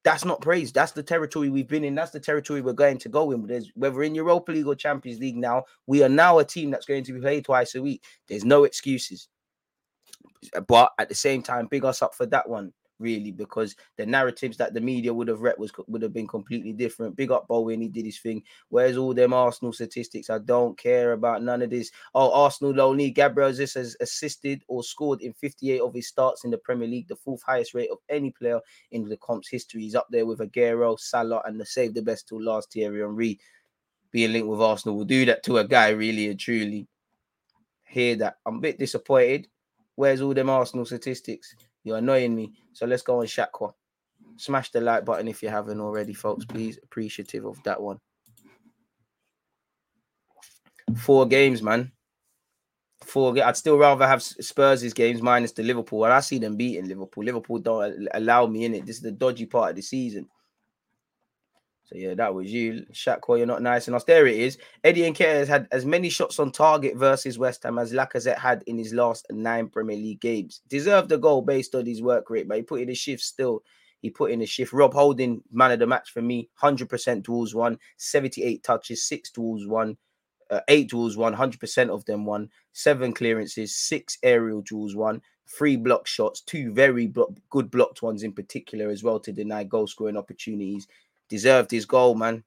that's not praise. That's the territory we've been in. That's the territory we're going to go in. Whether we're in Europa League or Champions League now, we are now a team that's going to be played twice a week. There's no excuses. But at the same time, big us up for that one, really, because the narratives that the media would have read would have been completely different. Big up Bowen, he did his thing. Where's all them Arsenal statistics? I don't care about none of this. Oh, Arsenal lonely. Gabriel Jesus has assisted or scored in 58 of his starts in the Premier League, the 4th highest rate of any player in the comp's history. He's up there with Aguero, Salah, and the save the best till last Thierry Henry. Being linked with Arsenal will do that to a guy, really and truly. Hear that. I'm a bit disappointed. Where's all them Arsenal statistics? You're annoying me. So let's go on Shaqwa. Smash the like button if you haven't already, folks. Please, appreciative of that one. 4 games, man. 4. I'd still rather have Spurs' games minus the Liverpool. And I see them beating Liverpool. Liverpool don't allow me in it. This is the dodgy part of the season. So, yeah, that was you. Shaq, you're not nice enough. There it is. Eddie Nketiah has had as many shots on target versus West Ham as Lacazette had in his last 9 Premier League games. Deserved the goal based on his work rate, but he put in a shift still. He put in a shift. Rob Holding, man of the match for me. 100% duels won, 78 touches, 6 duels won, 8 duels won, 100% of them won, 7 clearances, 6 aerial duels won, 3 block shots, 2 very good blocked ones in particular as well to deny goal scoring opportunities. Deserved his goal, man.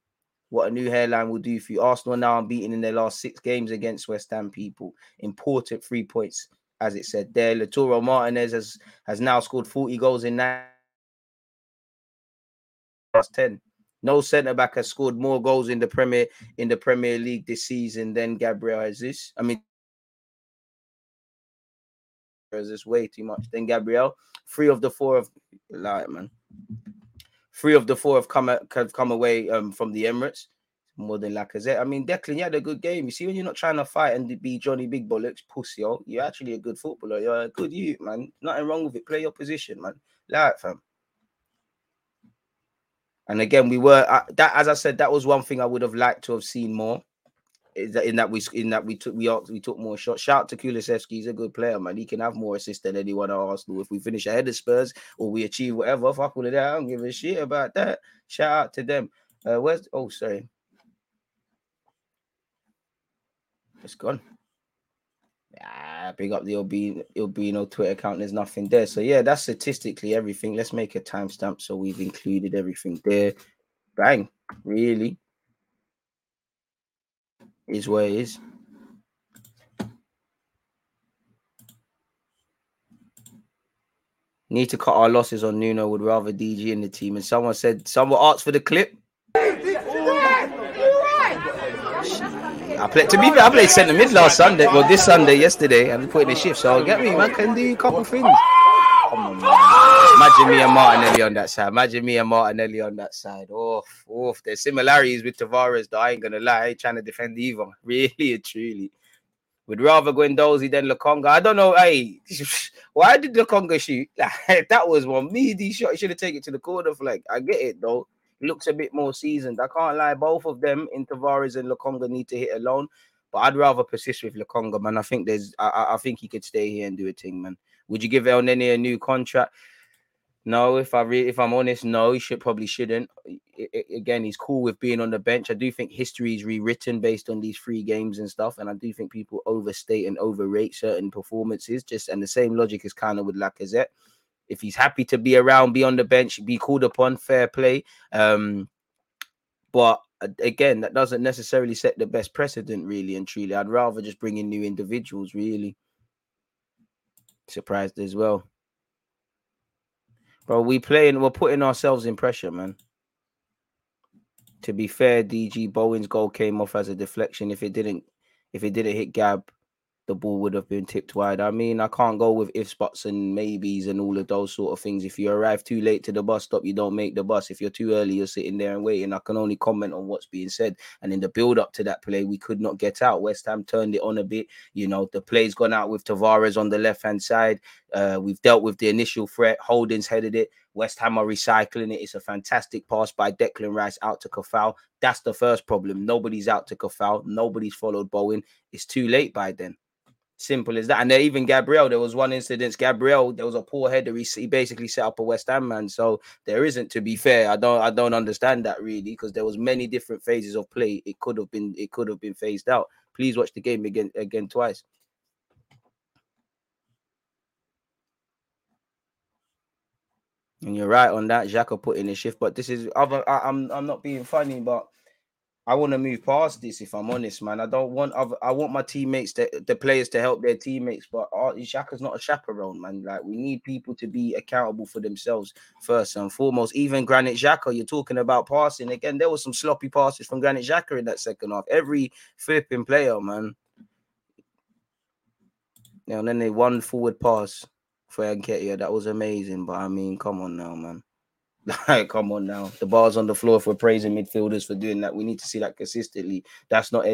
What a new hairline will do for you. Arsenal now unbeaten in their last 6 games against West Ham, people. Important 3 points, as it said there. Lautaro Martinez has now scored 40 goals in 9. Last 10. No centre-back has scored more goals in the Premier League this season than Gabriel Jesus. I mean, Jesus way too much than Gabriel. 3 of the 4 have come away from the Emirates, more than Lacazette. I mean, Declan, you had a good game. You see, when you're not trying to fight and be Johnny Big Bollocks, pussy, yo, you're actually a good footballer. You're a good youth, man. Nothing wrong with it. Play your position, man. Like, fam. And again, we were that. As I said, that was one thing I would have liked to have seen more. We took more shots. Shout out to Kulusevski. He's a good player, man. He can have more assists than anyone at Arsenal. If we finish ahead of Spurs or we achieve whatever, fuck all of that. I don't give a shit about that. Shout out to them. It's gone. Big up the Urbino Twitter account. There's nothing there. So, yeah, that's statistically everything. Let's make a timestamp so we've included everything there. Bang. Really. Is where it is. Need to cut our losses on Nuno. Would rather DG in the team. And someone asked for the clip. I played centre mid last Sunday. Well, this Sunday, yesterday, and put in a shift. So get me, man. Can do a couple things. Come on, man. Imagine me and Martinelli on that side. Oh, there's similarities with Tavares, though. I ain't gonna lie. I ain't trying to defend either. Really, truly. Would rather Guendouzi than Lokonga. I don't know. Hey, why did Lokonga shoot? That was one meaty shot. He should have taken it to the corner flag. I get it though. Looks a bit more seasoned. I can't lie. Both of them, in Tavares and Lokonga, need to hit alone. But I'd rather persist with Lokonga, man. I think he could stay here and do a thing, man. Would you give El Nene a new contract? No. If I'm honest, no. He probably shouldn't. Again, he's cool with being on the bench. I do think history is rewritten based on these 3 games and stuff, and I do think people overstate and overrate certain performances. And the same logic is kind of with Lacazette. If he's happy to be around, be on the bench, be called upon, fair play. But again, that doesn't necessarily set the best precedent, really and truly. I'd rather just bring in new individuals, really. Surprised as well. Bro, we're putting ourselves in pressure, man. To be fair, DG, Bowen's goal came off as a deflection. If it didn't hit Gab, the ball would have been tipped wide. I mean, I can't go with ifs, buts and maybes and all of those sort of things. If you arrive too late to the bus stop, you don't make the bus. If you're too early, you're sitting there and waiting. I can only comment on what's being said. And in the build-up to that play, we could not get out. West Ham turned it on a bit. You know, the play's gone out with Tavares on the left-hand side. We've dealt with the initial threat. Holding's headed it. West Ham are recycling it. It's a fantastic pass by Declan Rice out to Cafal. That's the first problem. Nobody's out to Cafal. Nobody's followed Bowen. It's too late by then. Simple as that. And even Gabriel, there was one incident. Gabriel, there was a poor header. He basically set up a West Ham man. So there isn't, to be fair. I don't understand that really, because there was many different phases of play. It could have been phased out. Please watch the game again twice. And you're right on that. Xhaka put in a shift, but this is other. I'm not being funny, but I want to move past this. If I'm honest, man, I don't want other. I want my teammates, the players, to help their teammates. But Xhaka's not a chaperone, man. Like, we need people to be accountable for themselves first and foremost. Even Granit Xhaka, you're talking about passing again. There were some sloppy passes from Granit Xhaka in that second half. Every flipping player, man. And then they one forward pass for Nketiah, that was amazing, but I mean, come on now, man. Like, come on now. The bar's on the floor if we're praising midfielders for doing that. We need to see that consistently. That's not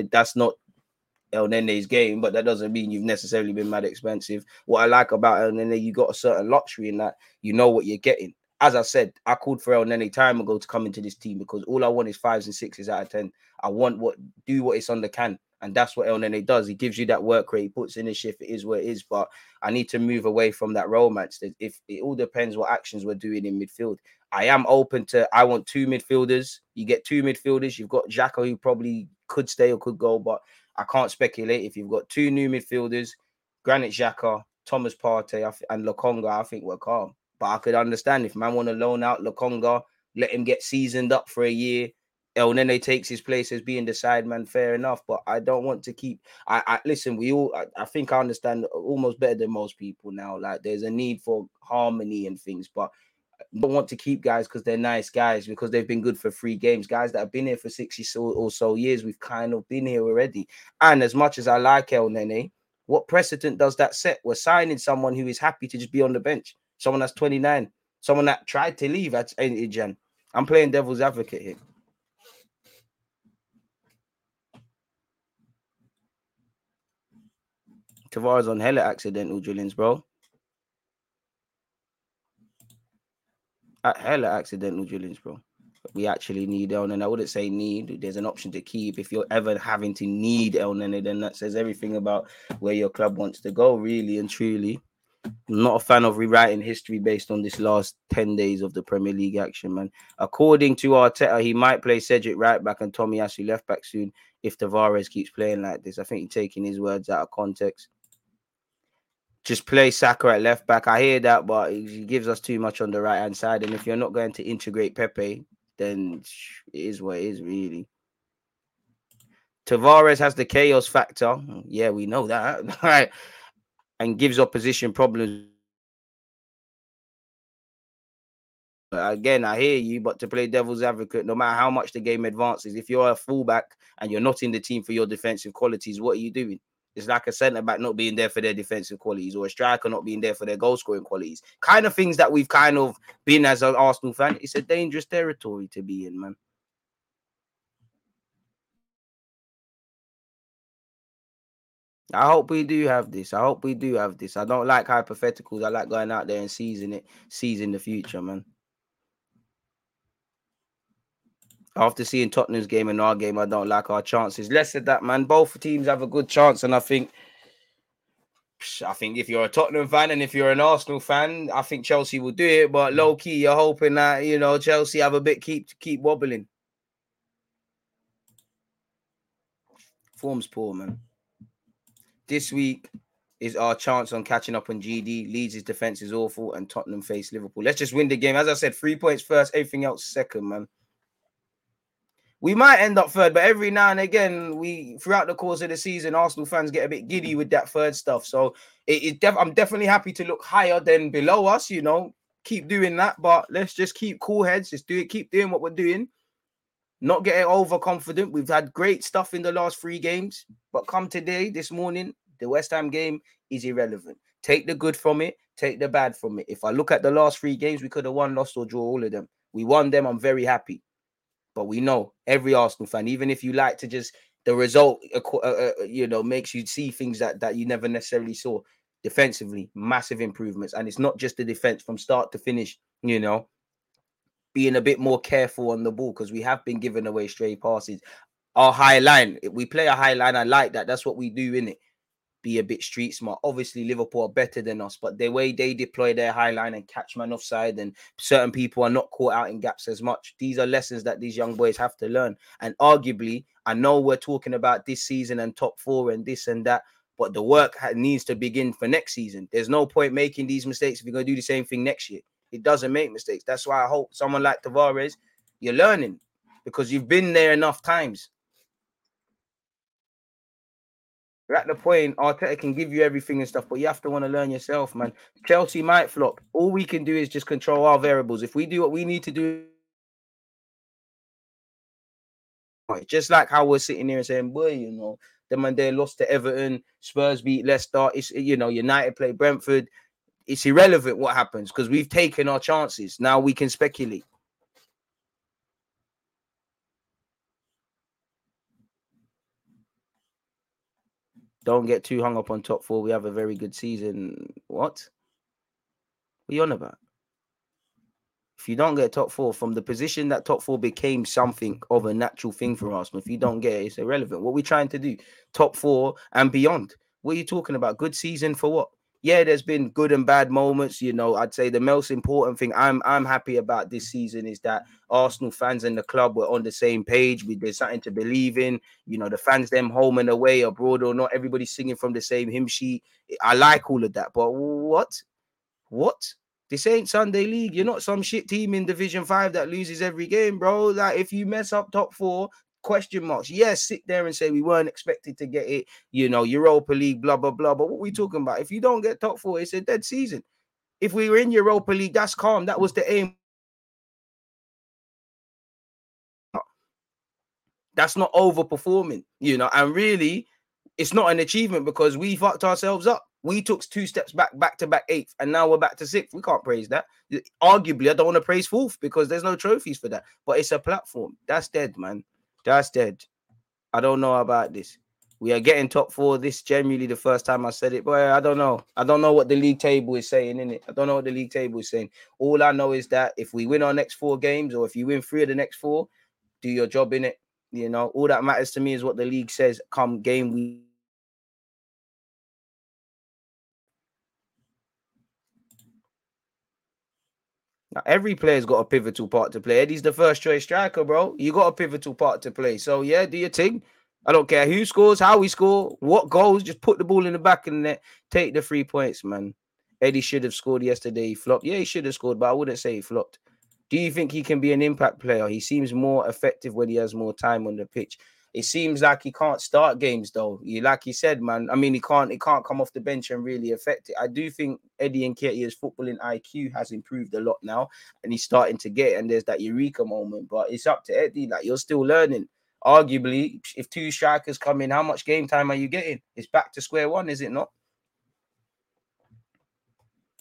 El Nene's game, but that doesn't mean you've necessarily been mad expensive. What I like about El Nene, you got a certain luxury in that you know what you're getting. as I said, I called for El Nene time ago to come into this team because all I want is 5s and 6s out of 10. I want what it's under can. And that's what El Nene does. He gives you that work rate. He puts in his shift. It is what it is. But I need to move away from that role match. If it all depends what actions we're doing in midfield. I am open to, I want 2 midfielders. You get 2 midfielders. You've got Xhaka, who probably could stay or could go, but I can't speculate. If you've got 2 new midfielders, Granit Xhaka, Thomas Partey, and Lokonga, I think we're calm. But I could understand if man want to loan out Lokonga, let him get seasoned up for a year. El Nene takes his place as being the side man, fair enough. But I don't want to keep... I think I understand almost better than most people now. Like, there's a need for harmony and things. But I don't want to keep guys because they're nice guys, because they've been good for 3 games. Guys that have been here for 60 or so years, we've kind of been here already. And as much as I like El Nene, what precedent does that set? We're signing someone who is happy to just be on the bench. Someone that's 29. Someone that tried to leave at Jan. I'm playing devil's advocate here. Tavares on hella accidental drillings, bro. We actually need El Nene. I wouldn't say need. There's an option to keep. If you're ever having to need El Nene, then that says everything about where your club wants to go, really and truly. I'm not a fan of rewriting history based on this last 10 days of the Premier League action, man. According to Arteta, he might play Cedric right back and Tomiyasu left back soon if Tavares keeps playing like this. I think he's taking his words out of context. Just play Saka at left back. I hear that, but he gives us too much on the right-hand side. And if you're not going to integrate Pepe, then it is what it is, really. Tavares has the chaos factor. Yeah, we know that. All right. And gives opposition problems. Again, I hear you, but to play devil's advocate, no matter how much the game advances, if you're a fullback and you're not in the team for your defensive qualities, what are you doing? It's like a centre-back not being there for their defensive qualities or a striker not being there for their goal-scoring qualities. Kind of things that we've kind of been as an Arsenal fan. It's a dangerous territory to be in, man. I hope we do have this. I don't like hypotheticals. I like going out there and seizing the future, man. After seeing Tottenham's game and our game, I don't like our chances. Less of that, man. Both teams have a good chance, and I think if you're a Tottenham fan and if you're an Arsenal fan, I think Chelsea will do it. But low key, you're hoping that Chelsea have a bit keep wobbling. Form's poor, man. This week is our chance on catching up on GD. Leeds' defense is awful and Tottenham face Liverpool. Let's just win the game. As I said, 3 points first, everything else second, man. We might end up third, but every now and again, throughout the course of the season, Arsenal fans get a bit giddy with that third stuff. So I'm definitely happy to look higher than below us, Keep doing that, but let's just keep cool heads. Just do it. Keep doing what we're doing. Not getting overconfident. We've had great stuff in the last 3 games, but come today, this morning, the West Ham game is irrelevant. Take the good from it. Take the bad from it. If I look at the last 3 games, we could have won, lost, or draw all of them. We won them. I'm very happy. But we know every Arsenal fan, even if you like to just the result, makes you see things that you never necessarily saw. Defensively, massive improvements. And it's not just the defense from start to finish, being a bit more careful on the ball because we have been giving away stray passes. Our high line, we play a high line. I like that. That's what we do, innit? Be a bit street smart. Obviously, Liverpool are better than us, but the way they deploy their high line and catch man offside, and certain people are not caught out in gaps as much. These are lessons that these young boys have to learn. And arguably, I know we're talking about this season and top 4 and this and that, but the work needs to begin for next season. There's no point making these mistakes if you're going to do the same thing next year. It doesn't make mistakes. That's why I hope someone like Tavares, you're learning because you've been there enough times. We're at the point, Arteta can give you everything and stuff, but you have to want to learn yourself, man. Chelsea might flop. All we can do is just control our variables. If we do what we need to do, just like how we're sitting here and saying, boy, them and they lost to Everton, Spurs beat Leicester, it's, United play Brentford. It's irrelevant what happens because we've taken our chances. Now we can speculate. Don't get too hung up on top 4. We have a very good season. What are you on about? If you don't get top four from the position that top four became something of a natural thing for Arsenal, if you don't get it, it's irrelevant. What we're trying to do, top four and beyond. What are you talking about? Good season for what? Yeah, there's been good and bad moments. You know, I'd say the most important thing I'm happy about this season is that Arsenal fans and the club were on the same page. There's something to believe in. You know, the fans, them home and away, abroad or not, everybody's singing from the same hymn sheet. I like all of that. But what? What? This ain't Sunday League. You're not some shit team in Division 5 that loses every game, bro. Like, if you mess up top four, question marks. Yeah, sit there and say we weren't expected to get it, you know, Europa League, blah, blah, blah. But what are we talking about? If you don't get top four, it's a dead season. If we were in Europa League, that's calm. That was the aim. That's not overperforming, you know. And really, it's not an achievement because we fucked ourselves up. We took two steps back to back eighth, and now we're back to sixth. We can't praise that. Arguably, I don't want to praise fourth because there's no trophies for that. But it's a platform. That's dead, man. That's dead. I don't know about this. We are getting top four. This is generally the first time I said it, but I don't know. I don't know what the league table is saying, innit? I don't know what the league table is saying. All I know is that if we win our next four games, or if you win three of the next four, do your job, innit? You know, all that matters to me is what the league says come game week. Now, every player's got a pivotal part to play. Eddie's the first choice striker, bro. You got a pivotal part to play. So, yeah, do your thing. I don't care who scores, how we score, what goals. Just put the ball in the back of the net. Take the 3 points, man. Eddie should have scored yesterday. He flopped. Yeah, he should have scored, but I wouldn't say he flopped. Do you think he can be an impact player? He seems more effective when he has more time on the pitch. It seems like he can't start games, though. Like he said, man, I mean, he can't come off the bench and really affect it. I do think Eddie Nketiah's footballing IQ has improved a lot now, and he's starting to get it, and there's that eureka moment. But it's up to Eddie. Like, you're still learning. Arguably, if two strikers come in, how much game time are you getting? It's back to square one, is it not?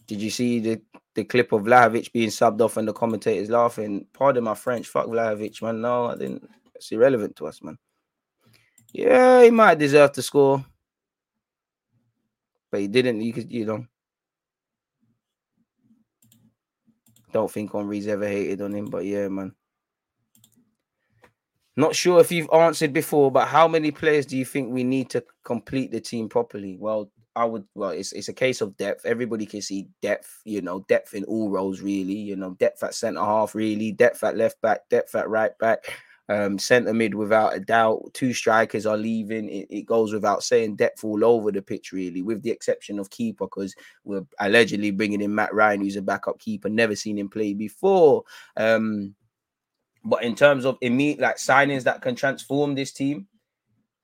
Did you see the clip of Vlahovic being subbed off and the commentators laughing? Pardon my French. Fuck Vlahovic, man. No, I didn't. It's irrelevant to us, man. Yeah, he might deserve to score. But he didn't. You know. Don't think Henry's ever hated on him, but yeah, man. Not sure if you've answered before, but how many players do you think we need to complete the team properly? Well, it's a case of depth. Everybody can see depth, you know, depth in all roles, really. You know, depth at centre half, really, depth at left back, depth at right back. Centre mid, without a doubt. Two strikers are leaving. It goes without saying, depth all over the pitch, really, with the exception of keeper, because we're allegedly bringing in Matt Ryan, who's a backup keeper, never seen him play before. But in terms of immediate signings that can transform this team,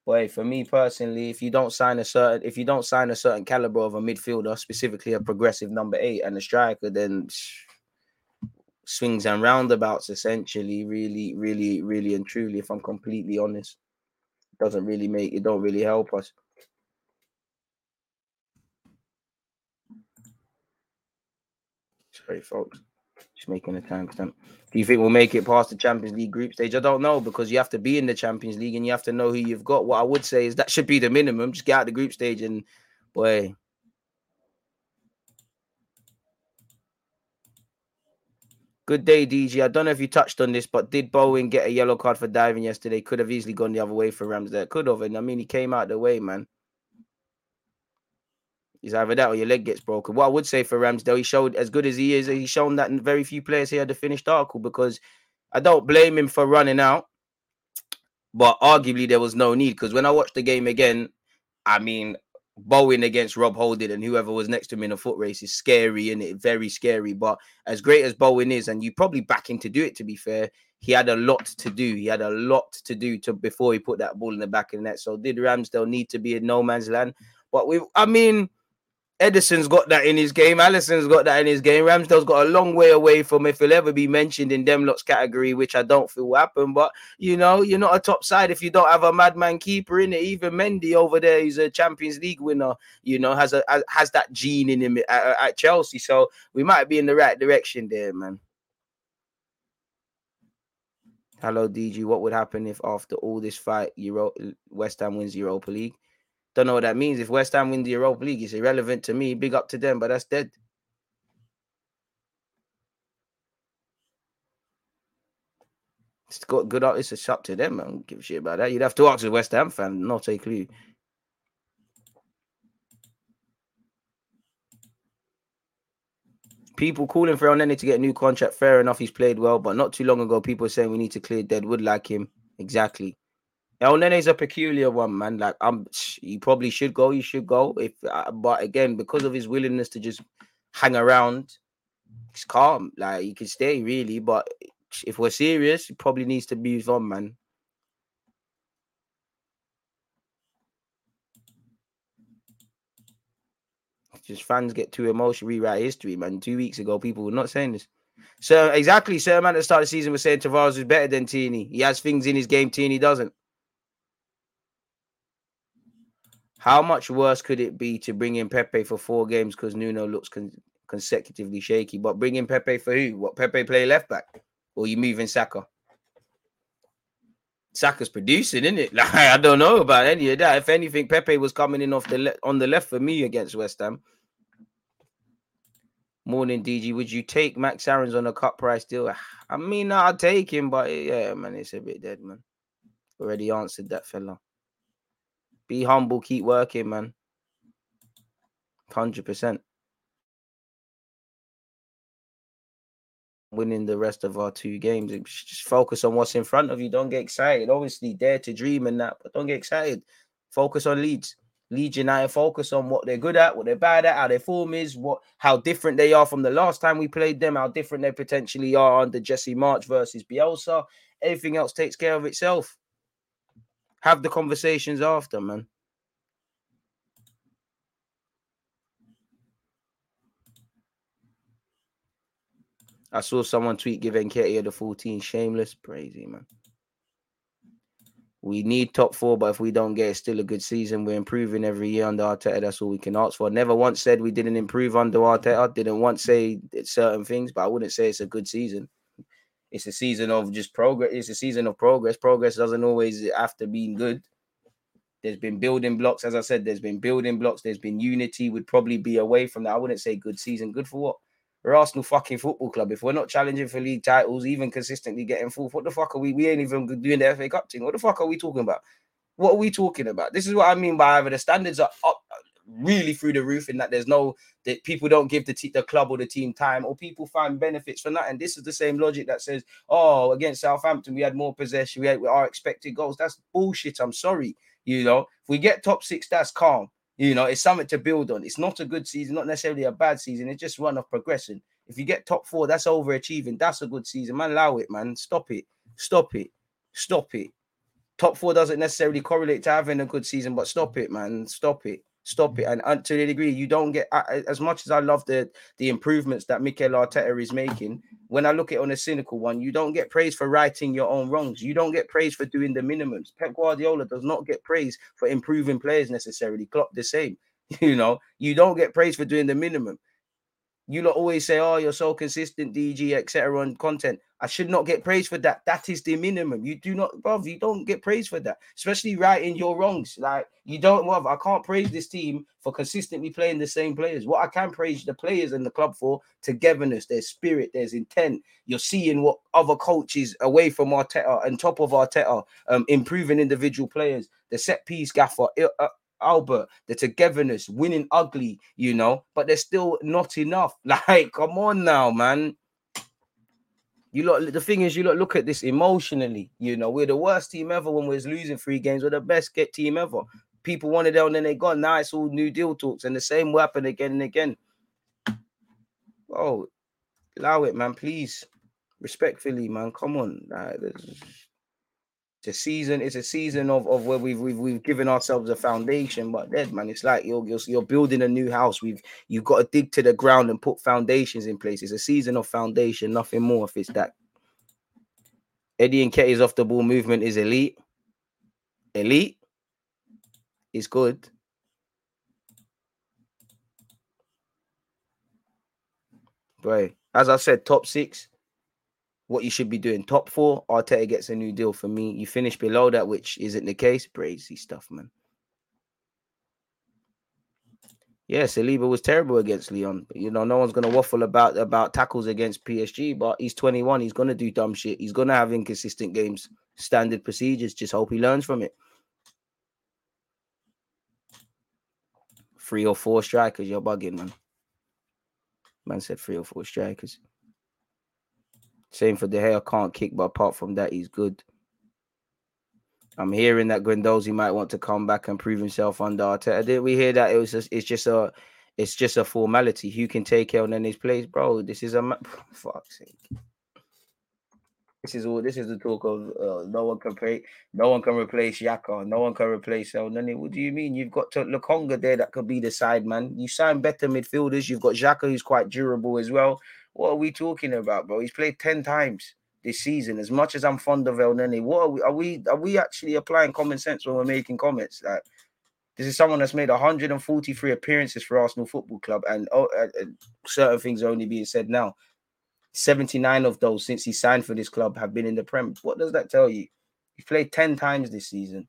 boy, for me personally, if you don't sign a certain caliber of a midfielder, specifically a progressive number 8 and a striker, then swings and roundabouts, essentially, really, really, really and truly, if I'm completely honest. It don't really help us. Sorry, folks. Just making a timestamp. Do you think we'll make it past the Champions League group stage? I don't know, because you have to be in the Champions League and you have to know who you've got. What I would say is that should be the minimum. Just get out the group stage and, boy... Good day, DG. I don't know if you touched on this, but did Bowen get a yellow card for diving yesterday? Could have easily gone the other way for Ramsdale. Could have. And I mean, he came out the way, man. It's either that or your leg gets broken. What I would say for Ramsdale, he showed, as good as he is, he's shown that very few players here had the finished article, because I don't blame him for running out. But arguably, there was no need, because when I watched the game again, I mean... Bowen against Rob Holding and whoever was next to him in a foot race is scary, isn't it? Very scary. But as great as Bowen is, and you probably back him to do it, to be fair, he had a lot to do. He had a lot to do before he put that ball in the back of the net. So did Ramsdale need to be in no man's land? But Ederson's got that in his game. Alisson's got that in his game. Ramsdale's got a long way away from if he'll ever be mentioned in them lot's category, which I don't feel will happen. But, you know, you're not a top side if you don't have a madman keeper in it. Even Mendy over there, he's a Champions League winner, you know, has that gene in him at Chelsea. So we might be in the right direction there, man. Hello, DG. What would happen if after all this fight, West Ham wins Europa League? Don't know what that means. If West Ham win the Europa League, it's irrelevant to me. Big up to them, but that's dead. It's got good artists. It's up to them. I don't give a shit about that. You'd have to ask a West Ham fan, not a clue. People calling for El Nene to get a new contract. Fair enough, he's played well, but not too long ago, people were saying we need to clear deadwood like him. Exactly. El Nene's a peculiar one, man. Like, he probably should go. You should go. But again, because of his willingness to just hang around, it's calm. Like, he can stay, really. But if we're serious, it probably needs to move on, man. Just fans get too emotional, rewrite history, man. 2 weeks ago, people were not saying this. So, exactly. So, man, at the start of the season, we're saying Tavares is better than Tierney. He has things in his game Tierney doesn't. How much worse could it be to bring in Pepe for 4 games because Nuno looks consecutively shaky? But bring in Pepe for who? What, Pepe play left back? Or you move in Saka? Saka's producing, isn't it? Like, I don't know about any of that. If anything, Pepe was coming in off the on the left for me against West Ham. Morning, DG. Would you take Max Aarons on a cut price deal? I mean, I'd take him, but yeah, man, it's a bit dead, man. Already answered that fella. Be humble, keep working, man. 100%. Winning the rest of our 2 games. Just focus on what's in front of you. Don't get excited. Obviously, dare to dream and that, but don't get excited. Focus on Leeds. Leeds United, focus on what they're good at, what they're bad at, how their form is, how different they are from the last time we played them, how different they potentially are under Jesse March versus Bielsa. Everything else takes care of itself. Have the conversations after, man. I saw someone tweet, give Nketiah the 14. Shameless. Crazy, man. We need top 4, but if we don't get it, still a good season. We're improving every year under Arteta. That's all we can ask for. Never once said we didn't improve under Arteta. Didn't once say certain things, but I wouldn't say it's a good season. It's a season of just progress. It's a season of progress. Progress doesn't always have to be good. There's been building blocks. As I said, there's been building blocks. There's been unity. Would probably be away from that. I wouldn't say good season. Good for what? We're Arsenal fucking football club. If we're not challenging for league titles, even consistently getting fourth, what the fuck are we? We ain't even doing the FA Cup thing. What the fuck are we talking about? What are we talking about? This is what I mean by either the standards are up really through the roof and that there's no, that people don't give the club or the team time, or people find benefits from that. And this is the same logic that says, oh, against Southampton, we had more possession. We our expected goals. That's bullshit. I'm sorry. You know, if we get top 6, that's calm. You know, it's something to build on. It's not a good season, not necessarily a bad season. It's just run of progression. If you get top 4, that's overachieving. That's a good season, man. Allow it, man. Stop it. Stop it. Stop it. Top 4 doesn't necessarily correlate to having a good season, but stop it, man. Stop it. Stop it. And to the degree you don't get, as much as I love the improvements that Mikel Arteta is making, when I look at it on a cynical one, you don't get praise for righting your own wrongs. You don't get praise for doing the minimums. Pep Guardiola does not get praise for improving players necessarily. Klopp the same. You know, you don't get praise for doing the minimum. You lot always say, oh, you're so consistent, DG, etc. on content. I should not get praise for that. That is the minimum. You do not, bruv, you don't get praise for that, especially righting your wrongs. Like, you don't, bruv, I can't praise this team for consistently playing the same players. What I can praise the players and the club for, togetherness, their spirit, their intent. You're seeing what other coaches away from Arteta and top of Arteta, improving individual players, the set piece gaffer, Albert, the togetherness, winning ugly, you know, but they're still not enough. Like, come on now, man. You lot, the thing is, you lot look at this emotionally. You know, we're the worst team ever when we're losing 3 games. We're the best team ever. People wanted out and then they gone. Now it's all new deal talks and the same will happen again and again. Oh, allow it, man, please. Respectfully, man, come on. Like, it's a season of where we've given ourselves a foundation, but dead, man. It's like you're building a new house. You've got to dig to the ground and put foundations in place. It's a season of foundation, nothing more. If it's that, Eddie Nketiah's off the ball movement is elite. Elite is good. Right. As I said, top 6. What you should be doing. Top 4, Arteta gets a new deal for me. You finish below that, which isn't the case. Crazy stuff, man. Yeah, Saliba was terrible against Lyon. You know, no one's going to waffle about tackles against PSG, but he's 21. He's going to do dumb shit. He's going to have inconsistent games, standard procedures. Just hope he learns from it. 3 or 4 strikers. You're bugging, man. Man said 3 or 4 strikers. Same for De Gea. Can't kick, but apart from that, he's good. I'm hearing that Guendouzi might want to come back and prove himself under Arteta. Didn't we hear that? It was just, it's just a formality. Who can take it in his place, bro? This is fuck's sake. This is the talk of no one can replace Xhaka. No one can replace El Nani. What do you mean? You've got Lokonga there that could be the side man. You sign better midfielders. You've got Xhaka, who's quite durable as well. What are we talking about, bro? He's played 10 times this season. As much as I'm fond of El Nene, what are we actually applying common sense when we're making comments? Like, this is someone that's made 143 appearances for Arsenal Football Club, and certain things are only being said now. 79 of those since he signed for this club have been in the Prem. What does that tell you? He played 10 times this season.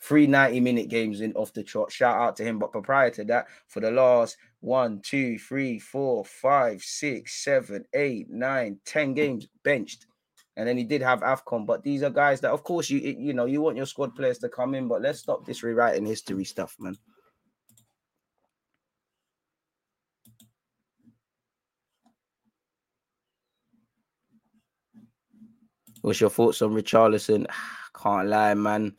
3 90-minute games in off the trot. Shout out to him. But prior to that, for the last 1, 2, 3, 4, 5, 6, 7, 8, 9, 10 games benched. And then he did have AFCON. But these are guys that, of course, you want your squad players to come in. But let's stop this rewriting history stuff, man. What's your thoughts on Richarlison? Can't lie, man.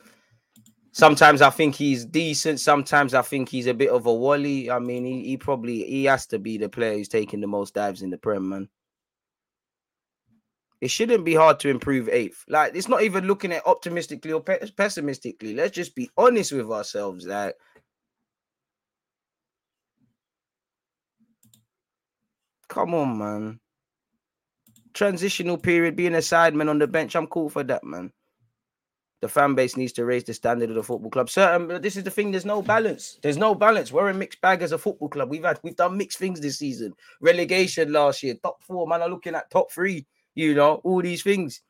Sometimes I think he's decent. Sometimes I think he's a bit of a wally. I mean, he probably has to be the player who's taking the most dives in the Prem, man. It shouldn't be hard to improve 8th. Like, it's not even looking at optimistically or pessimistically. Let's just be honest with ourselves. Like, come on, man. Transitional period, being a sideman on the bench, I'm cool for that, man. The fan base needs to raise the standard of the football club. This is the thing. There's no balance. There's no balance. We're a mixed bag as a football club. We've done mixed things this season. Relegation last year. Top 4, man, are looking at top 3. You know, all these things.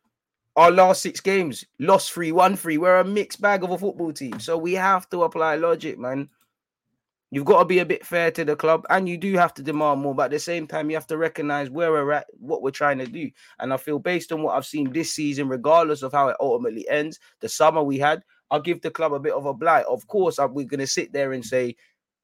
Our last 6 games, lost 3, won 3. We're a mixed bag of a football team. So we have to apply logic, man. You've got to be a bit fair to the club, and you do have to demand more. But at the same time, you have to recognize where we're at, what we're trying to do. And I feel based on what I've seen this season, regardless of how it ultimately ends, the summer we had, I'll give the club a bit of a blight. Of course, we're going to sit there and say,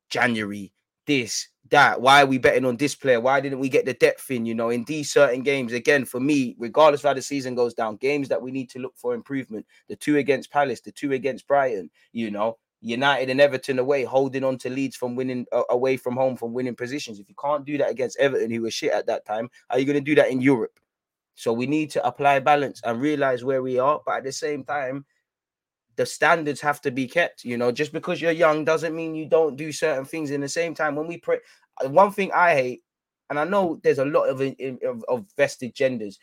January, this, that. Why are we betting on this player? Why didn't we get the depth in, you know, in these certain games? Again, for me, regardless of how the season goes down, games that we need to look for improvement. The 2 against Palace, the 2 against Brighton, you know. United and Everton away, holding on to leads from winning away from home, from winning positions. If you can't do that against Everton, who was shit at that time, are you going to do that in Europe? So we need to apply balance and realize where we are. But at the same time, the standards have to be kept. You know, just because you're young doesn't mean you don't do certain things. In the same time, when we pray, one thing I hate, and I know there's a lot of vested agendas,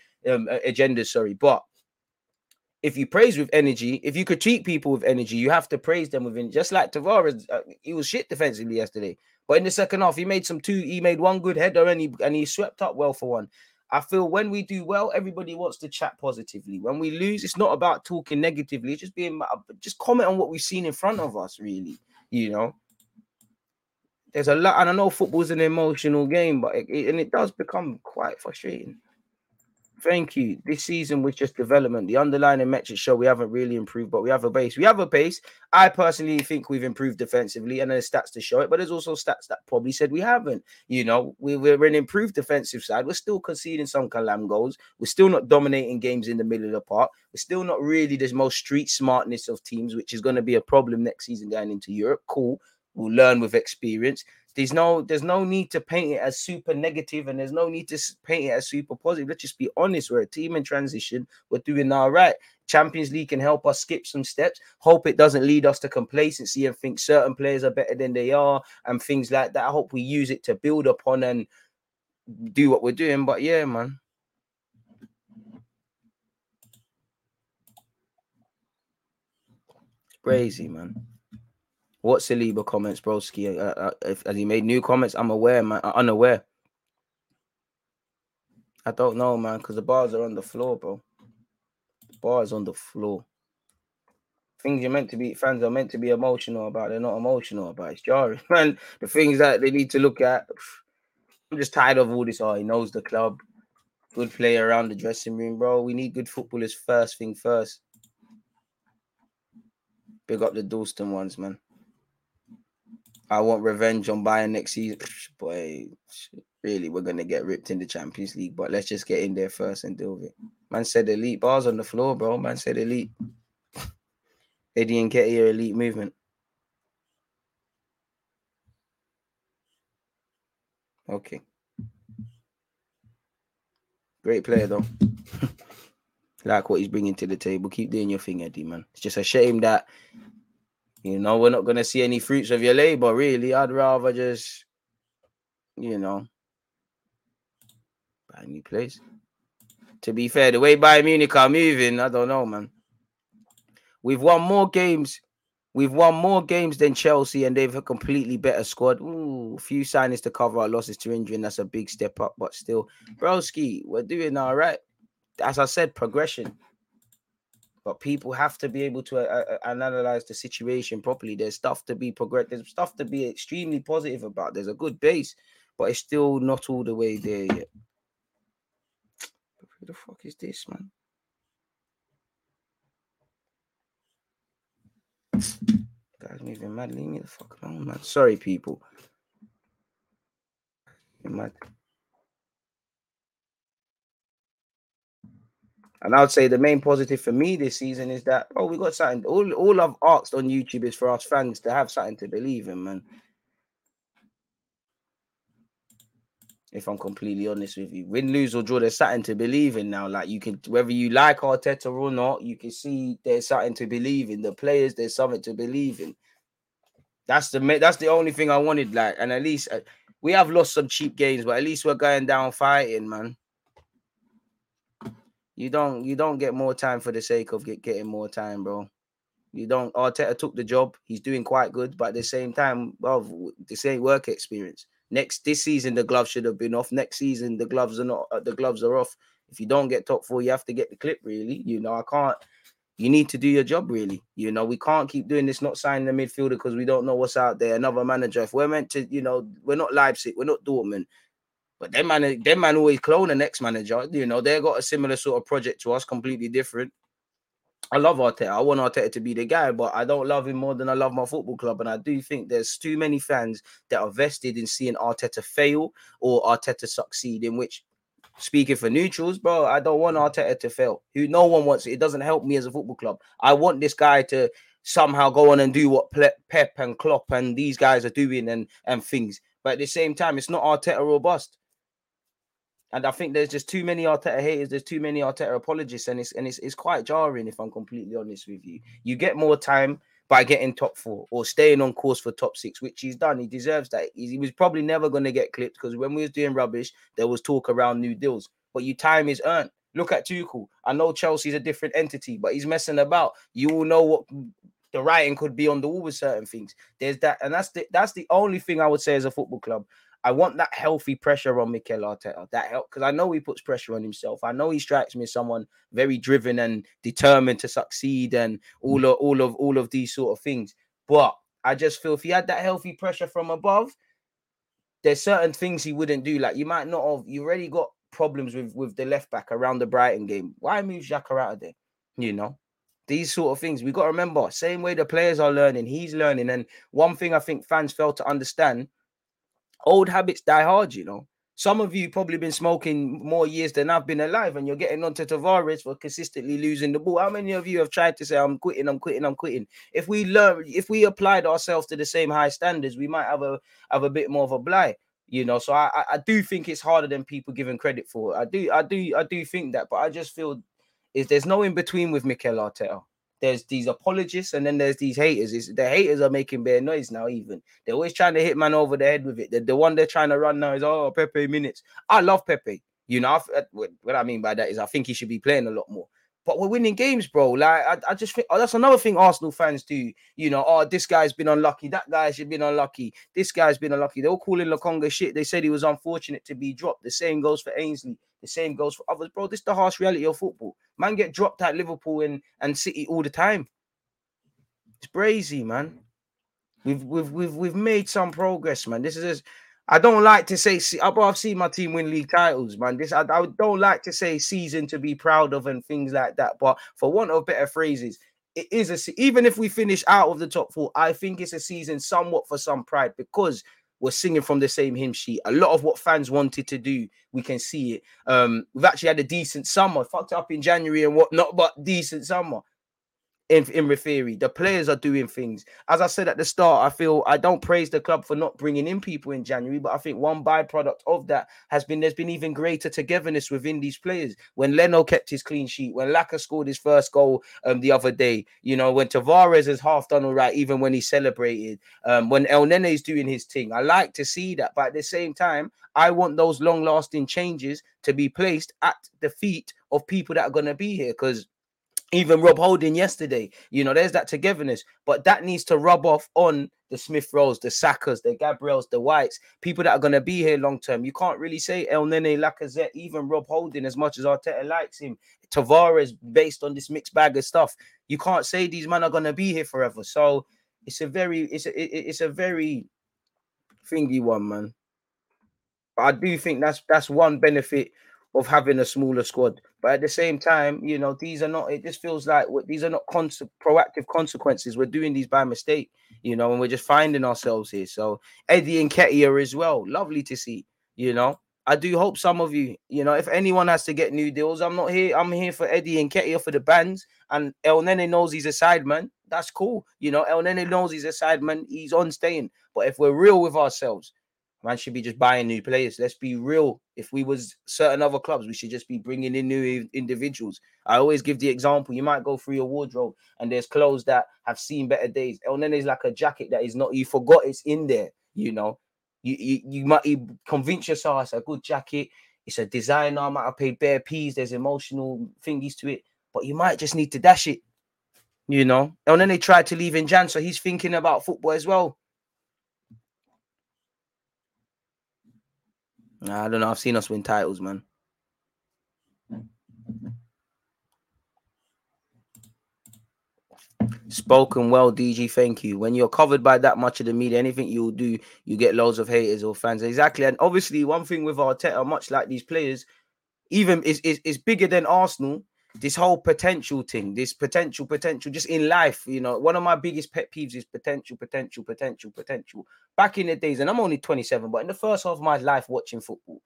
but if you praise with energy, if you critique people with energy, you have to praise them with energy. Just like Tavares, he was shit defensively yesterday. But in the second half, he made 1 good header and he swept up well for 1. I feel when we do well, everybody wants to chat positively. When we lose, it's not about talking negatively. It's just comment on what we've seen in front of us, really, you know. There's a lot, and I know football's an emotional game, but it does become quite frustrating. Thank you. This season was just development. The underlying metrics show we haven't really improved, but we have a base. We have a base. I personally think we've improved defensively, and there's stats to show it, but there's also stats that probably said we haven't. You know, we're an improved defensive side. We're still conceding some calam goals. We're still not dominating games in the middle of the park. We're still not really the most street smartness of teams, which is going to be a problem next season going into Europe. Cool. We'll learn with experience. There's no need to paint it as super negative, and there's no need to paint it as super positive. Let's just be honest. We're a team in transition. We're doing all right. Champions League can help us skip some steps. Hope it doesn't lead us to complacency and think certain players are better than they are and things like that. I hope we use it to build upon and do what we're doing. But yeah, man. Crazy, man. What Saliba comments, broski? Has he made new comments? I'm aware, man. I'm unaware. I don't know, man, because the bars are on the floor, bro. The bar is on the floor. Things you're meant to be, fans are meant to be emotional about, they're not emotional about. It's jarring, man. The things that they need to look at. I'm just tired of all this. Oh, he knows the club. Good play around the dressing room, bro. We need good footballers first thing first. Big up the Dalston ones, man. I want revenge on Bayern next season. Boy, really, we're going to get ripped in the Champions League, but let's just get in there first and deal with it. Man said elite. Bars on the floor, bro. Man said elite. Eddie and Nketiah, your elite movement. Okay. Great player, though. Like what he's bringing to the table. Keep doing your thing, Eddie, man. It's just a shame that, you know, we're not going to see any fruits of your labor, really. I'd rather just, you know, buy a new place. To be fair, the way Bayern Munich are moving, I don't know, man. We've won more games than Chelsea, and they've a completely better squad. Ooh, few signings to cover our losses to injury, and that's a big step up. But still, broski, we're doing all right. As I said, progression. But people have to be able to analyze the situation properly. There's stuff to be progressed. There's stuff to be extremely positive about. There's a good base, but it's still not all the way there yet. Who the fuck is this, man? Guys moving mad. Leave me the fuck alone, man. Sorry, people. I'm mad. And I would say the main positive for me this season is that, oh, we got something. All I've asked on YouTube is for us fans to have something to believe in, man. If I'm completely honest with you. Win, lose, or draw, there's something to believe in now. Like, you can, whether you like Arteta or not, you can see there's something to believe in. The players, there's something to believe in. That's the only thing I wanted, like. And at least, we have lost some cheap games, but at least we're going down fighting, man. You don't get more time for the sake of getting more time, bro. You don't. Arteta took the job. He's doing quite good, but at the same time, well, this ain't work experience. This season, the gloves should have been off. Next season, the gloves are off. If you don't get top four, you have to get the clip, really. You know, I can't. You need to do your job, really. You know, we can't keep doing this, not signing a midfielder because we don't know what's out there. Another manager. If we're meant to, you know, we're not Leipzig, we're not Dortmund. But them man always clone the next manager. You know, they got a similar sort of project to us, completely different. I love Arteta. I want Arteta to be the guy, but I don't love him more than I love my football club. And I do think there's too many fans that are vested in seeing Arteta fail or Arteta succeed, in which, speaking for neutrals, bro, I don't want Arteta to fail. No one wants it. It doesn't help me as a football club. I want this guy to somehow go on and do what Pep and Klopp and these guys are doing and things. But at the same time, it's not Arteta or bust. And I think there's just too many Arteta haters. There's too many Arteta apologists. And it's quite jarring, if I'm completely honest with you. You get more time by getting top four or staying on course for top six, which he's done. He deserves that. He was probably never going to get clipped because when we was doing rubbish, there was talk around new deals. But your time is earned. Look at Tuchel. I know Chelsea's a different entity, but he's messing about. You all know what the writing could be on the wall with certain things. There's that. And that's the only thing I would say as a football club. I want that healthy pressure on Mikel Arteta. That help, because I know he puts pressure on himself. I know he strikes me as someone very driven and determined to succeed and all of these sort of things. But I just feel if he had that healthy pressure from above, there's certain things he wouldn't do. Like, you might not have, you already got problems with the left back around the Brighton game. Why move Xhaka out of there? You know? These sort of things. We got to remember, same way the players are learning, he's learning. And one thing I think fans fail to understand, old habits die hard, you know. Some of you probably been smoking more years than I've been alive, and you're getting onto Tavares for consistently losing the ball. How many of you have tried to say, I'm quitting? If we applied ourselves to the same high standards, we might have a bit more of a blight, you know. So I do think it's harder than people giving credit for. I do think that, but I just feel is there's no in between with Mikel Arteta. There's these apologists and then there's these haters. The haters are making bare noise now, even. They're always trying to hit man over the head with it. The one they're trying to run now is, oh, Pepe minutes. I love Pepe. You know, what I mean by that is I think he should be playing a lot more. But we're winning games, bro. Like, I just think that's another thing Arsenal fans do. You know, oh, this guy's been unlucky. That guy's been unlucky. This guy's been unlucky. They're all calling Lokonga shit. They said he was unfortunate to be dropped. The same goes for Ainsley. The same goes for others, bro. This is the harsh reality of football. Man get dropped at Liverpool and City all the time. It's brazy, man. We've made some progress, man. This is just, I don't like to say, I've seen my team win league titles, man. This I don't like to say season to be proud of and things like that, but for want of better phrases, it is a, even if we finish out of the top four, I think it's a season somewhat for some pride because we're singing from the same hymn sheet. A lot of what fans wanted to do, we can see it. We've actually had a decent summer, fucked up in January and whatnot, but decent summer. In Referee, the players are doing things. As I said at the start, I feel I don't praise the club for not bringing in people in January, but I think one byproduct of that has been there's been even greater togetherness within these players. When Leno kept his clean sheet, when Laka scored his first goal the other day, you know, when Tavares is half done all right, even when he celebrated, when El Nene is doing his thing. I like to see that, but at the same time, I want those long-lasting changes to be placed at the feet of people that are going to be here, because even Rob Holding yesterday, you know, there's that togetherness. But that needs to rub off on the Smith-Rows, the Sackers, the Gabriels, the Whites, people that are going to be here long-term. You can't really say El Nene, Lacazette, even Rob Holding, as much as Arteta likes him, Tavares, based on this mixed bag of stuff. You can't say these men are going to be here forever. So it's a very thingy one, man. But I do think that's one benefit of having a smaller squad. But at the same time, you know, these are not, it just feels like these are not proactive consequences. We're doing these by mistake, you know, and we're just finding ourselves here. So Eddie Nketiah as well. Lovely to see, you know. I do hope some of you, you know, if anyone has to get new deals, I'm not here. I'm here for Eddie Nketiah for the bands. And El Nene knows he's a sideman. That's cool. You know, El Nene knows he's a sideman. He's on staying. But if we're real with ourselves, man should be just buying new players. Let's be real. If we was certain other clubs, we should just be bringing in new individuals. I always give the example. You might go through your wardrobe and there's clothes that have seen better days. El Nene's like a jacket that is not, you forgot it's in there, you know. You might convince yourself it's a good jacket. It's a designer. I might have paid bare peas. There's emotional thingies to it. But you might just need to dash it, you know. El Nene tried to leave in Jan, so he's thinking about football as well. I don't know. I've seen us win titles, man. Spoken well, DG. Thank you. When you're covered by that much of the media, anything you will do, you get loads of haters or fans. Exactly. And obviously, one thing with Arteta, much like these players, even is bigger than Arsenal. This whole potential thing, this potential, just in life, you know, one of my biggest pet peeves is potential. Back in the days, and I'm only 27, but in the first half of my life watching football,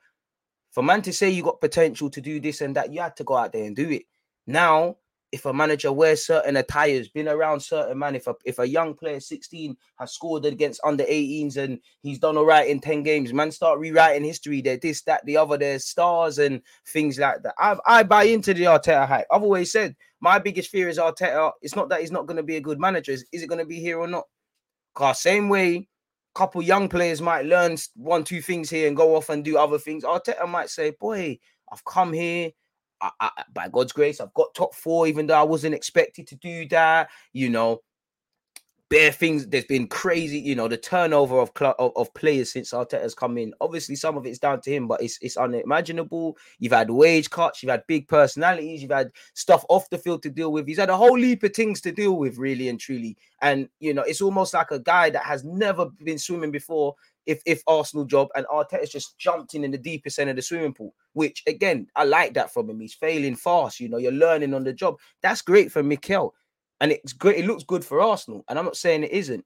for man to say you got potential to do this and that, you had to go out there and do it. Now, if a manager wears certain attires, been around certain man, if a young player 16 has scored against under 18s and he's done all right in 10 games, man, start rewriting history. They're this, that, the other, there's stars and things like that. I buy into the Arteta hype. I've always said my biggest fear is Arteta. It's not that he's not going to be a good manager. Is it going to be here or not? Because same way a couple young players might learn one, two things here and go off and do other things, Arteta might say, boy, I've come here. I, by God's grace, I've got top four, even though I wasn't expected to do that. You know, bare things. There's been crazy, you know, the turnover of players since Arteta's come in. Obviously, some of it's down to him, but it's unimaginable. You've had wage cuts. You've had big personalities. You've had stuff off the field to deal with. He's had a whole heap of things to deal with, really and truly. And, you know, it's almost like a guy that has never been swimming before. If Arsenal job and Arteta's just jumped in the deepest end of the swimming pool, which, again, I like that from him. He's failing fast. You know, you're learning on the job. That's great for Mikel. And it's great. It looks good for Arsenal. And I'm not saying it isn't.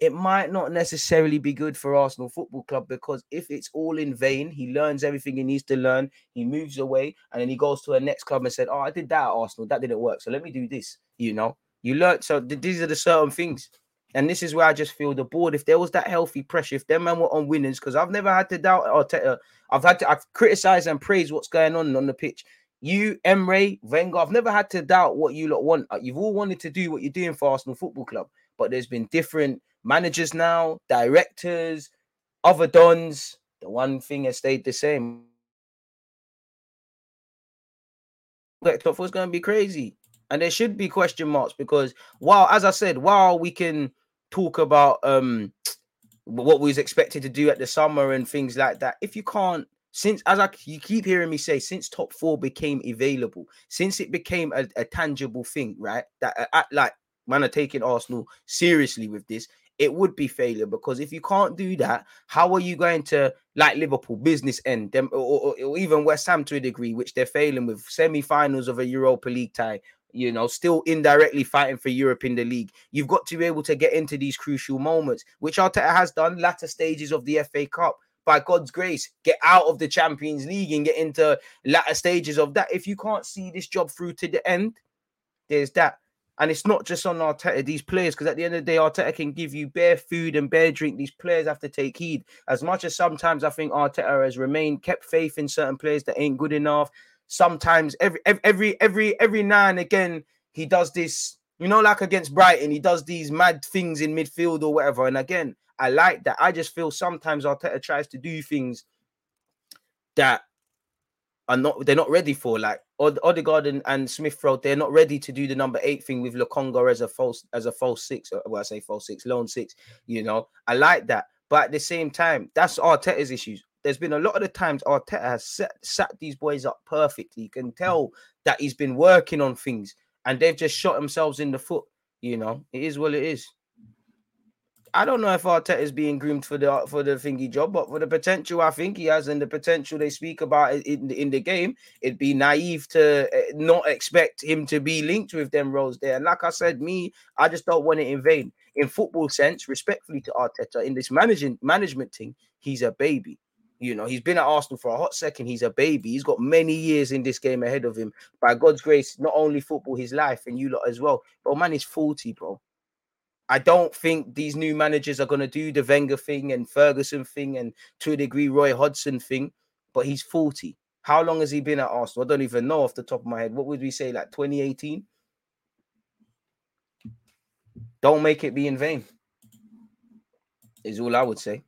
It might not necessarily be good for Arsenal Football Club because if it's all in vain, he learns everything he needs to learn. He moves away and then he goes to a next club and said, oh, I did that at Arsenal. That didn't work. So let me do this. You know, you learn. So these are the certain things. And this is where I just feel the board. If there was that healthy pressure, if them men were on winners, because I've never had to doubt Arteta. I've criticised and praised what's going on the pitch. You, Emre, Wenger, I've never had to doubt what you lot want. You've all wanted to do what you're doing for Arsenal Football Club. But there's been different managers now, directors, other dons. The one thing has stayed the same. Top four is going to be crazy. And there should be question marks because while, as I said, while we can talk about what we was expected to do at the summer and things like that. If you can't, since you keep hearing me say, since top four became available, since it became a tangible thing, right? That like Man are taking Arsenal seriously with this. It would be failure, because if you can't do that, how are you going to, like Liverpool, business end them, or even West Ham to a degree, which they're failing with, semi-finals of a Europa League tie, you know, still indirectly fighting for Europe in the league. You've got to be able to get into these crucial moments, which Arteta has done, latter stages of the FA Cup. By God's grace, get out of the Champions League and get into latter stages of that. If you can't see this job through to the end, there's that. And it's not just on Arteta, these players, because at the end of the day, Arteta can give you bare food and bare drink. These players have to take heed. As much as sometimes I think Arteta has remained, kept faith in certain players that ain't good enough. Sometimes, every now and again, he does this, you know, like against Brighton, he does these mad things in midfield or whatever. And again, I like that. I just feel sometimes Arteta tries to do things that are not, they're not ready for, like Odegaard and Smith-Rowe. They're not ready to do the number 8 thing with Lokonga as a false 6. Well, I say false 6, lone 6, you know. I like that. But at the same time, that's Arteta's issues. There's been a lot of the times Arteta has sat these boys up perfectly. You can tell that he's been working on things and they've just shot themselves in the foot. You know, it is what it is. I don't know if Arteta is being groomed for the thingy job, but for the potential I think he has and the potential they speak about in the game, it'd be naive to not expect him to be linked with them roles there. And like I said, I just don't want it in vain. In football sense, respectfully to Arteta, in this management thing, he's a baby. You know, he's been at Arsenal for a hot second. He's a baby. He's got many years in this game ahead of him. By God's grace, not only football, his life, and you lot as well. But man, he's 40, bro. I don't think these new managers are going to do the Wenger thing and Ferguson thing and, to a degree, Roy Hodgson thing. But he's 40. How long has he been at Arsenal? I don't even know off the top of my head. What would we say, like 2018? Don't make it be in vain, is all I would say.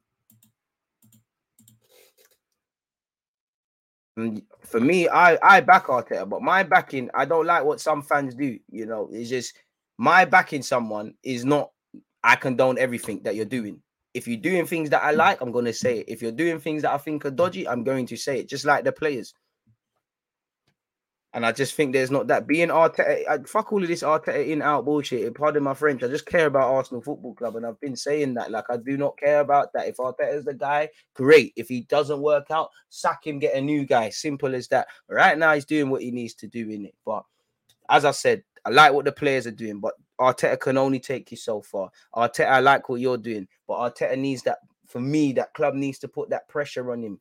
And for me, I back Arteta, but my backing, I don't like what some fans do. You know, it's just... my backing someone is not, I condone everything that you're doing. If you're doing things that I like, I'm going to say it. If you're doing things that I think are dodgy, I'm going to say it, just like the players. And I just think there's not that. Being Arteta, fuck all of this Arteta in-out bullshit. Pardon my French. I just care about Arsenal Football Club, and I've been saying that. Like, I do not care about that. If Arteta's the guy, great. If he doesn't work out, sack him, get a new guy. Simple as that. Right now, he's doing what he needs to do in it. But as I said, I like what the players are doing, but Arteta can only take you so far. Arteta, I like what you're doing, but Arteta needs that, for me, that club needs to put that pressure on him,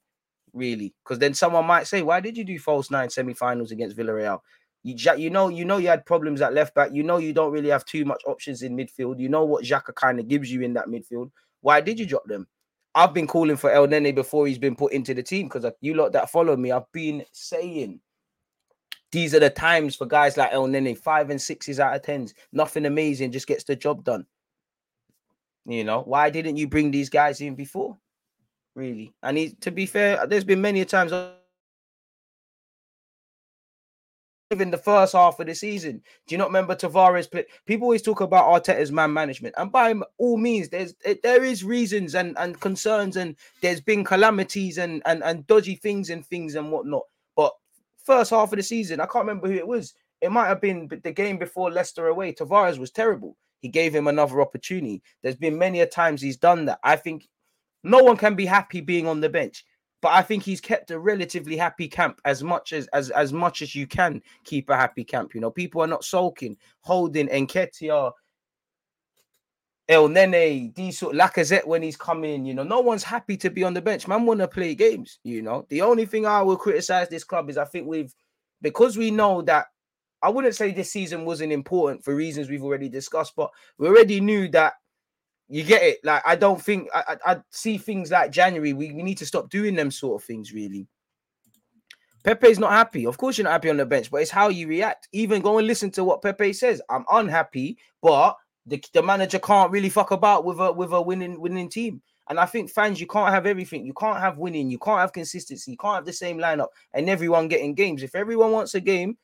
really. Because then someone might say, why did you do false 9 semi-finals against Villarreal? You know you had problems at left back. You know you don't really have too much options in midfield. You know what Xhaka kind of gives you in that midfield. Why did you drop them? I've been calling for El Nene before he's been put into the team, because you lot that follow me, I've been saying... these are the times for guys like El Nene, 5 and 6s out of 10s. Nothing amazing, just gets the job done. You know, why didn't you bring these guys in before? Really. And to be fair, there's been many times, even the first half of the season. Do you not remember Tavares play? People always talk about Arteta's man management. And by all means, there is reasons and concerns, and there's been calamities and dodgy things and things and whatnot. First half of the season, I can't remember who it was. It might have been the game before Leicester away. Tavares was terrible. He gave him another opportunity. There's been many a times he's done that. I think no one can be happy being on the bench, but I think he's kept a relatively happy camp as much as you can keep a happy camp. You know, people are not sulking, holding Nketiah, El Nene, Lacazette when he's coming, you know, no one's happy to be on the bench. Man want to play games, you know. The only thing I will criticize this club is I think because we know that, I wouldn't say this season wasn't important for reasons we've already discussed, but we already knew that, you get it. Like, I don't think, I see things like January, we need to stop doing them sort of things, really. Pepe's not happy. Of course you're not happy on the bench, but it's how you react. Even go and listen to what Pepe says. I'm unhappy, but... The manager can't really fuck about with a winning team. And I think fans, you can't have everything. You can't have winning. You can't have consistency. You can't have the same lineup and everyone getting games. If everyone wants a game,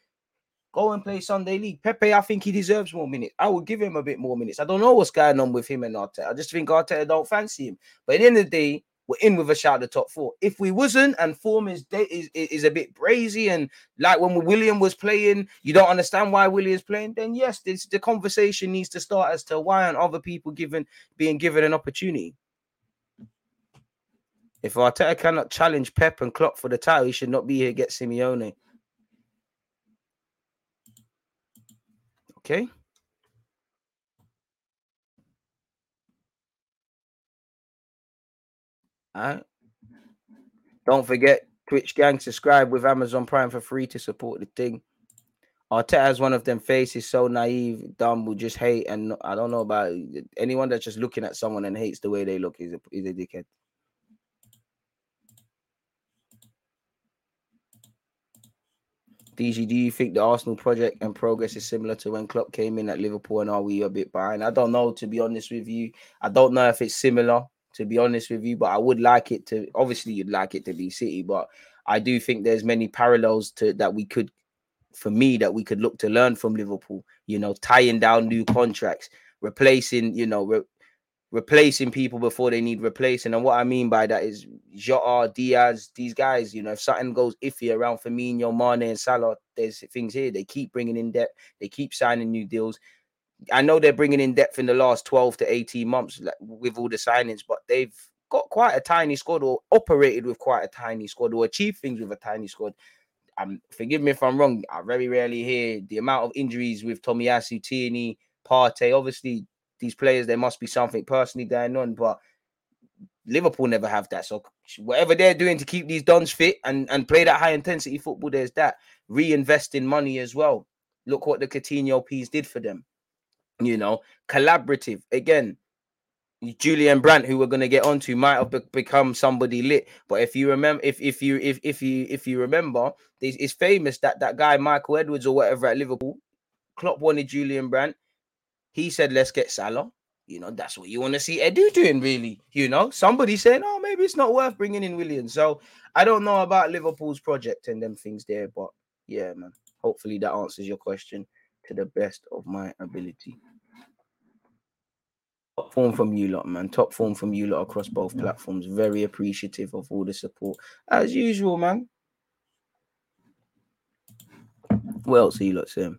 go and play Sunday League. Pepe, I think he deserves more minutes. I would give him a bit more minutes. I don't know what's going on with him and Arteta. I just think Arteta don't fancy him. But at the end of the day, we're in with a shout at the top four. If we wasn't, and form is a bit brazy, and like when William was playing, you don't understand why William's playing, then yes, the conversation needs to start as to why aren't other people being given an opportunity. If Arteta cannot challenge Pep and Klopp for the title, he should not be here. Get Simeone. Okay. All right. Don't forget, Twitch gang, subscribe with Amazon Prime for free to support the thing. Arteta has one of them faces, so naive, dumb, will just hate. And I don't know about anyone that's just looking at someone and hates the way they look is a dickhead. DG, do you think the Arsenal project and progress is similar to when Klopp came in at Liverpool, and are we a bit behind? I don't know, to be honest with you. I don't know if it's similar, to be honest with you, but I would like it to... Obviously, you'd like it to be City, but I do think there's many parallels that we could look to learn from Liverpool. You know, tying down new contracts, replacing people before they need replacing. And what I mean by that is Jota, Diaz, these guys, you know, if something goes iffy around Firmino, Mane and Salah, there's things here. They keep bringing in depth. They keep signing new deals. I know they're bringing in depth in the last 12 to 18 months with all the signings, but they've got quite a tiny squad, or operated with quite a tiny squad, or achieved things with a tiny squad. Forgive me if I'm wrong. I very rarely hear the amount of injuries with Tomiyasu, Tierney, Partey. Obviously, these players, there must be something personally going on, but Liverpool never have that. So whatever they're doing to keep these dons fit and play that high-intensity football, there's that. Reinvesting money as well. Look what the Coutinho piece did for them. You know, collaborative. Again, Julian Brandt, who we're going to get onto, might have become somebody lit. But if you remember, if you remember, it's famous that guy, Michael Edwards or whatever at Liverpool, Klopp wanted Julian Brandt. He said, let's get Salah. You know, that's what you want to see Edu doing, really. You know, somebody saying, oh, maybe it's not worth bringing in Williams. So I don't know about Liverpool's project and them things there. But yeah, man, hopefully that answers your question to the best of my ability. Top form from you lot, man. Top form from you lot across both platforms. Very appreciative of all the support. As usual, man. What else are you lot saying?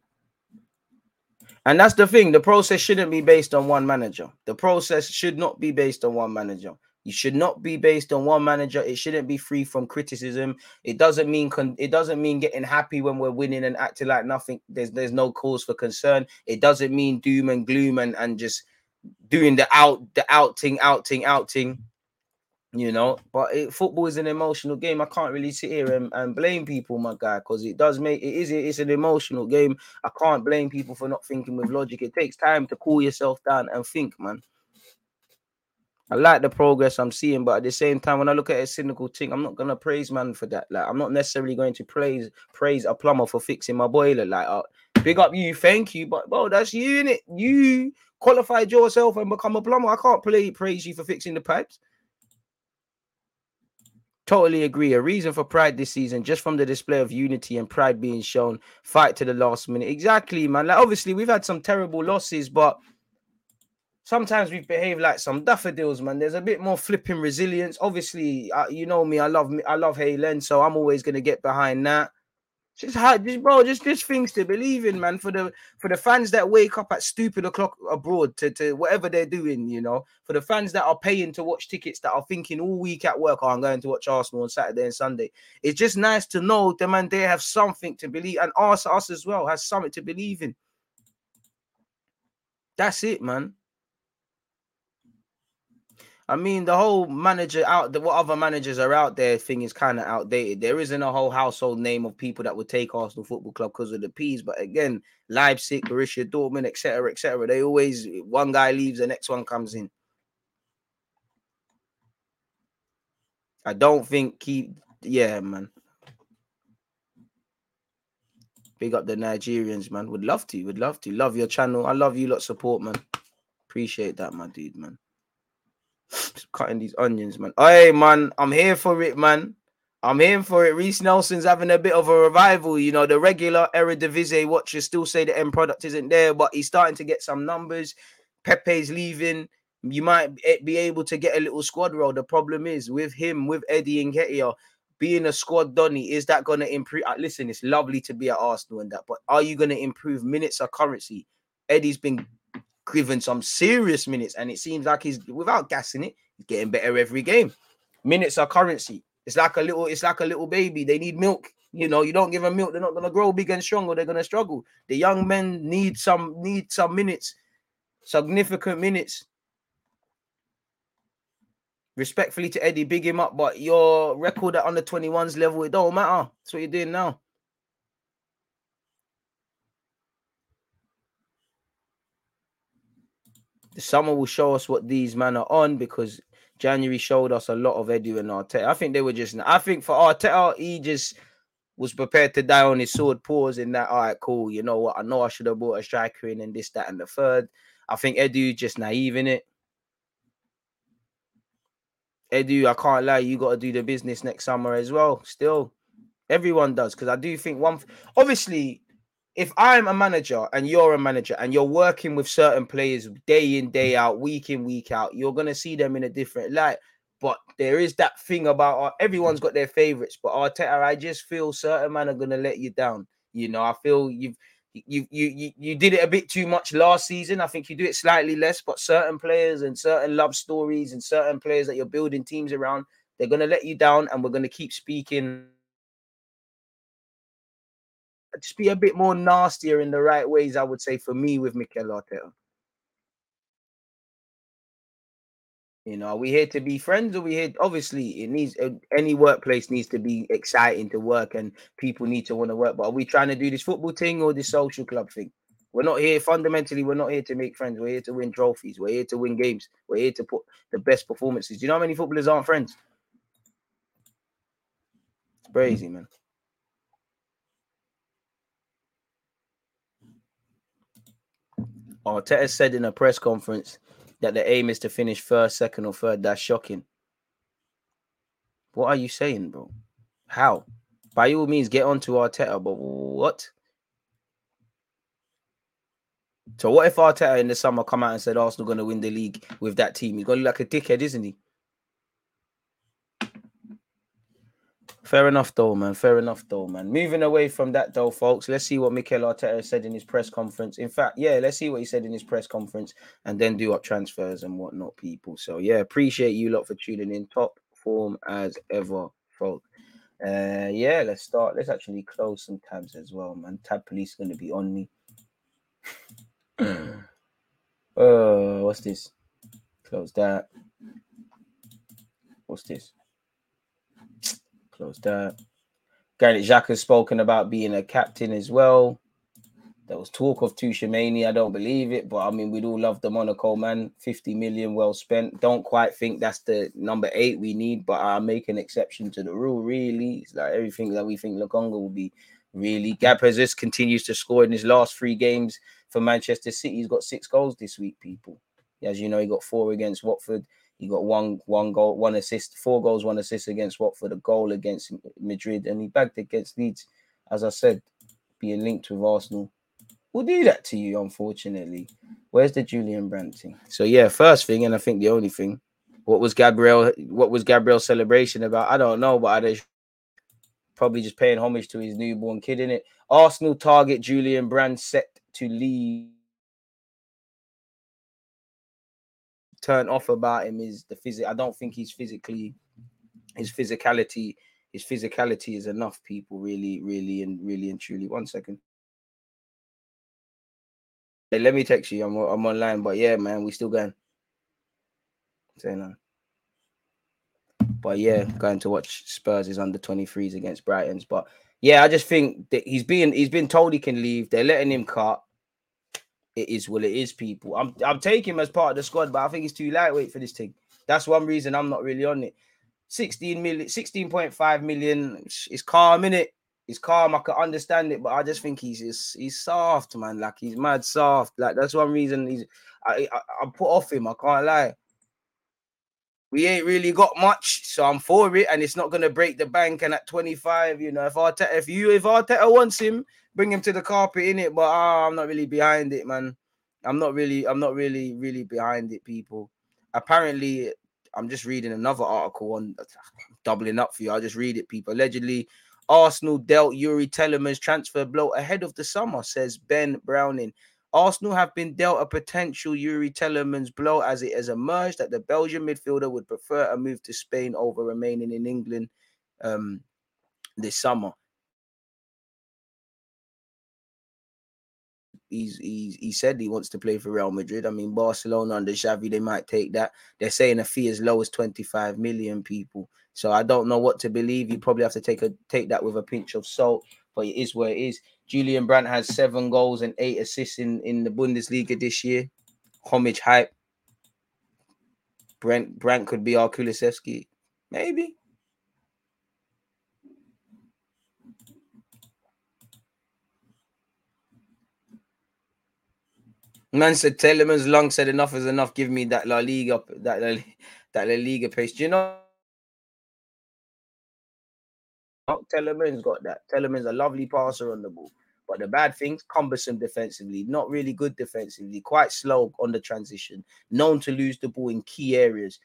And that's the thing. The process shouldn't be based on one manager. The process should not be based on one manager. You should not be based on one manager. It shouldn't be free from criticism. It doesn't mean getting happy when we're winning and acting like nothing. There's no cause for concern. It doesn't mean doom and gloom and just doing the outing. You know, but football is an emotional game. I can't really sit here and blame people, my guy, because it's an emotional game. I can't blame people for not thinking with logic. It takes time to cool yourself down and think, man. I like the progress I'm seeing, but at the same time, when I look at a cynical thing, I'm not going to praise man for that. Like, I'm not necessarily going to praise a plumber for fixing my boiler. Like, big up you, thank you, but bro, that's you, innit? You qualified yourself and become a plumber. I can't praise you for fixing the pipes. Totally agree. A reason for pride this season, just from the display of unity and pride being shown. Fight to the last minute. Exactly, man. Like, obviously, we've had some terrible losses, but sometimes we behave like some daffodils, man. There's a bit more flipping resilience. Obviously, you know me. I love Haaland, so I'm always gonna get behind that. Just things to believe in, man. For the fans that wake up at stupid o'clock abroad to whatever they're doing, you know. For the fans that are paying to watch tickets, that are thinking all week at work, oh, I'm going to watch Arsenal on Saturday and Sunday. It's just nice to know the man they have something to believe, and us as well has something to believe in. That's it, man. I mean, the whole manager what other managers are out there thing is kind of outdated. There isn't a whole household name of people that would take Arsenal Football Club because of the P's. But again, Leipzig, Borussia Dortmund, etc., etc. They always, one guy leaves, the next one comes in. I don't think yeah, man. Big up the Nigerians, man. Would love to. Love your channel. I love you lot support, man. Appreciate that, my dude, man. Just cutting these onions, man. Hey, man, I'm here for it, man. I'm here for it. Reece Nelson's having a bit of a revival. You know, the regular Eredivisie watchers still say the end product isn't there, but he's starting to get some numbers. Pepe's leaving. You might be able to get a little squad roll. The problem is with him, with Eddie Nketiah, being a squad Donny, is that going to improve? Listen, it's lovely to be at Arsenal and that, but are you going to improve? Minutes are currency. Eddie's been given some serious minutes, and it seems like he's, without gassing it, he's getting better every game. Minutes are currency. It's like a little baby. They need milk. You know, you don't give them milk, they're not going to grow big and strong, or they're going to struggle. The young men need some minutes, significant minutes. Respectfully to Eddie, big him up, but your record at under 21s level, it don't matter. That's what you're doing now. The summer will show us what these men are on, because January showed us a lot of Eddie and Arteta. I think for Arteta, he just was prepared to die on his sword, pausing that, all right, cool, you know what, I know I should have brought a striker in and this, that, and the third. I think Edu just naive in it. Edu, I can't lie, you got to do the business next summer as well. Still, everyone does, because I do think obviously, if I'm a manager and you're a manager and you're working with certain players day in, day out, week in, week out, you're going to see them in a different light. But there is that thing about everyone's got their favourites, but Arteta, I just feel certain men are going to let you down. You know, I feel you did it a bit too much last season. I think you do it slightly less, but certain players and certain love stories and certain players that you're building teams around, they're going to let you down, and we're going to keep speaking. Just be a bit more nastier in the right ways, I would say, for me, with Mikel Arteta. You know, are we here to be friends, or are we here? Obviously, it needs any workplace needs to be exciting to work, and people need to want to work. But are we trying to do this football thing or this social club thing? We're not here fundamentally. We're not here to make friends. We're here to win trophies. We're here to win games. We're here to put the best performances. Do you know how many footballers aren't friends? It's crazy, man. Arteta said in a press conference that the aim is to finish first, second, or third. That's shocking. What are you saying, bro? How? By all means, get on to Arteta, but what? So what if Arteta in the summer come out and said Arsenal going to win the league with that team? He's going to look like a dickhead, isn't he? Fair enough, though, man. Moving away from that, though, folks, let's see what Mikel Arteta said in his press conference. In fact, yeah, let's see what he said in his press conference and then do up transfers and whatnot, people. So, yeah, appreciate you lot for tuning in. Top form as ever, folks. Yeah, let's start. Let's actually close some tabs as well, man. Tab police is going to be on me. What's this? Close that. What's this? Close that. Granit Xhaka has spoken about being a captain as well. There was talk of Tchouaméni. I don't believe it, but I mean, we'd all love the Monaco man. 50 million well spent. Don't quite think that's the number 8 we need, but I make an exception to the rule, really. It's like everything that we think Lokonga will be, really. Gabriel Jesus continues to score in his last 3 games for Manchester City. He's got 6 goals this week, people. As you know, he got 4 against Watford. He got one goal, 1 assist, 4 goals, 1 assist against Watford, a goal against Madrid, and he bagged against Leeds. As I said, being linked with Arsenal will do that to you, unfortunately. Where's the Julian Brandt thing? So yeah, first thing, and I think the only thing, what was Gabriel's celebration about? I don't know, but I probably just paying homage to his newborn kid, innit? Arsenal target Julian Brandt set to leave. Turn off about him is the physic. I don't think he's physically, his physicality is enough, people, really and truly. 1 second. Hey, let me text you. I'm online, but yeah, man, we still going. Say no. But yeah, going to watch Spurs is under 23s against Brighton's. But yeah, I just think that he's been told he can leave. They're letting him cut. It is what it is, people. I'm taking him as part of the squad, but I think he's too lightweight for this thing. That's one reason I'm not really on it. 16.5 million. It's calm, innit? It's calm. I can understand it, but I just think he's soft, man. Like, he's mad soft. Like, that's one reason I'm put off him. I can't lie. We ain't really got much, so I'm for it, and it's not gonna break the bank. And at 25, you know, if Arteta wants him, bring him to the carpet, innit? But I'm not really behind it, man. I'm not really behind it, people. apparently, I'm just reading another article on doubling up for you. I'll just read it, people. Allegedly, Arsenal dealt Youri Tielemans transfer blow ahead of the summer, says Ben Browning. Arsenal have been dealt a potential Youri Tielemans blow as it has emerged that the Belgian midfielder would prefer a move to Spain over remaining in England this summer. He said he wants to play for Real Madrid. I mean, Barcelona under Xavi, they might take that. They're saying a fee as low as 25 million, people. So I don't know what to believe. You probably have to take that with a pinch of salt, but it is where it is. Julian Brandt has 7 goals and 8 assists in the Bundesliga this year. Homage hype. Brandt could be our Kulusevski. Maybe. Man said Tielemans long said enough is enough. Give me that La Liga, that La Liga pace. Do you know? Tielemans got that. Tielemans a lovely passer on the ball, but the bad things, cumbersome defensively, not really good defensively, quite slow on the transition, known to lose the ball in key areas.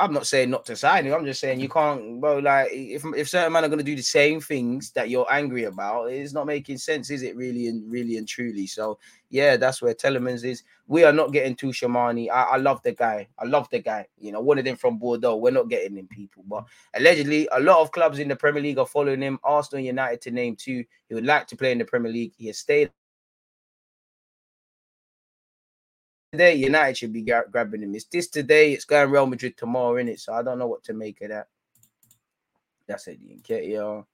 I'm not saying not to sign him. I'm just saying you can't, bro. Like if certain men are going to do the same things that you're angry about, it's not making sense, is it? Really and truly. So yeah, that's where Tielemans is. We are not getting Tushimani. I love the guy. You know, one of them from Bordeaux. We're not getting him, people. But allegedly, a lot of clubs in the Premier League are following him. Arsenal, United, to name two. He would like to play in the Premier League. He has stayed. Today, United should be grabbing him. It's this today. It's going Real Madrid tomorrow, innit? So I don't know what to make of that. That's it. Nketiah.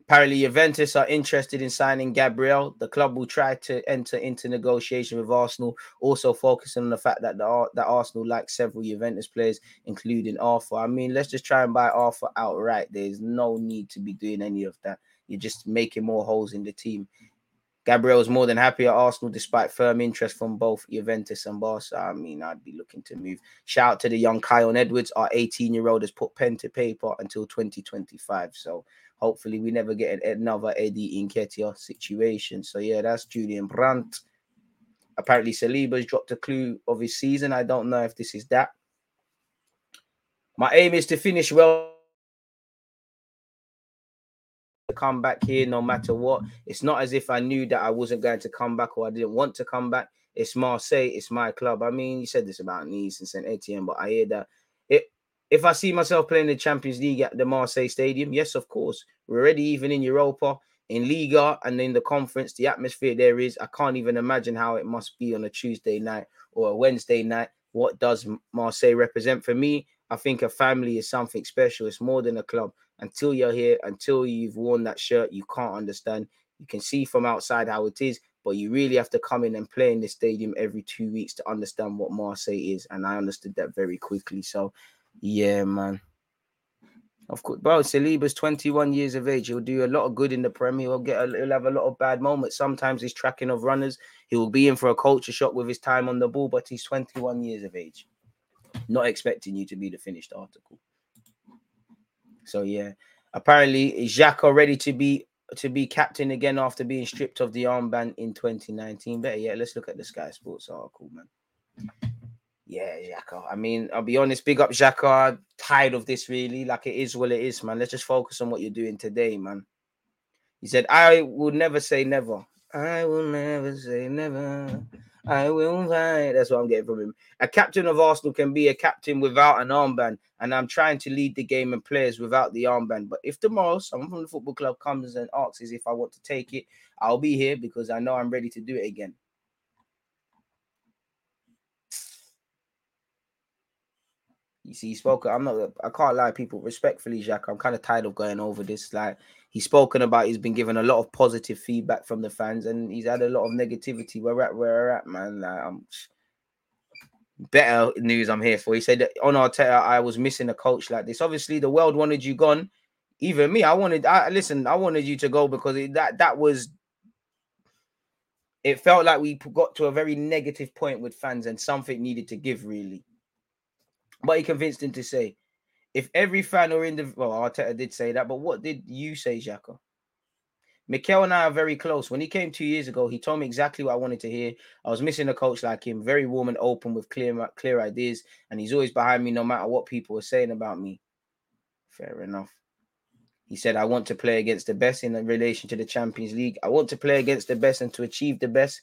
Apparently, Juventus are interested in signing Gabriel. The club will try to enter into negotiation with Arsenal, also focusing on the fact that that Arsenal likes several Juventus players, including Arthur. I mean, let's just try and buy Arthur outright. There's no need to be doing any of that. You're just making more holes in the team. Gabriel is more than happy at Arsenal despite firm interest from both Juventus and Barca. I mean, I'd be looking to move. Shout out to the young Kion Edwards. Our 18-year-old has put pen to paper until 2025. So hopefully we never get another Eddie Nketiah situation. So yeah, that's Julian Brandt. Apparently Saliba's dropped a clue of his season. I don't know if this is that. My aim is to finish well. Come back here no matter what. It's not as if I knew that I wasn't going to come back or I didn't want to come back. It's Marseille, it's my club. I mean, you said this about Nice and Saint Etienne, but I hear that. If I see myself playing the Champions League at the Marseille Stadium, yes, of course. We're already even in Europa, in Liga and in the conference. The atmosphere there is, I can't even imagine how it must be on a Tuesday night or a Wednesday night. What does Marseille represent for me? I think a family is something special. It's more than a club. Until you're here, until you've worn that shirt, you can't understand. You can see from outside how it is, but you really have to come in and play in this stadium every 2 weeks to understand what Marseille is. And I understood that very quickly. So, yeah, man. Of course, bro, Saliba's 21 years of age. He'll do a lot of good in the Premier. He'll have a lot of bad moments. Sometimes he's tracking of runners. He will be in for a culture shock with his time on the ball, but he's 21 years of age. Not expecting you to be the finished article. So yeah, apparently Xhaka ready to be captain again after being stripped of the armband in 2019. Better yet, let's look at the Sky Sports article, man. Yeah, Xhaka. I mean, I'll be honest, big up Xhaka. Tired of this, really. Like it is, well, it is, man. Let's just focus on what you're doing today, man. He said, "I will never say never. I will never say never. I will fight." That's what I'm getting from him. A captain of Arsenal can be a captain without an armband, and I'm trying to lead the game and players without the armband. But if tomorrow someone from the football club comes and asks if I want to take it, I'll be here because I know I'm ready to do it again. You see, he spoke. I can't lie, people. Respectfully, Xhaka, I'm kind of tired of going over this. Like, he's spoken about, he's been given a lot of positive feedback from the fans, and he's had a lot of negativity. Where we're at, man. Like, better news I'm here for. He said that on Arteta, I was missing a coach like this. Obviously, the world wanted you gone. Even me, I wanted you to go because it felt like we got to a very negative point with fans, and something needed to give, really. But he convinced him to say, if every fan or individual, well, Arteta did say that, but what did you say, Xhaka? Mikel and I are very close. When he came 2 years ago, he told me exactly what I wanted to hear. I was missing a coach like him, very warm and open with clear ideas, and he's always behind me no matter what people are saying about me. Fair enough. He said, I want to play against the best in relation to the Champions League. I want to play against the best and to achieve the best.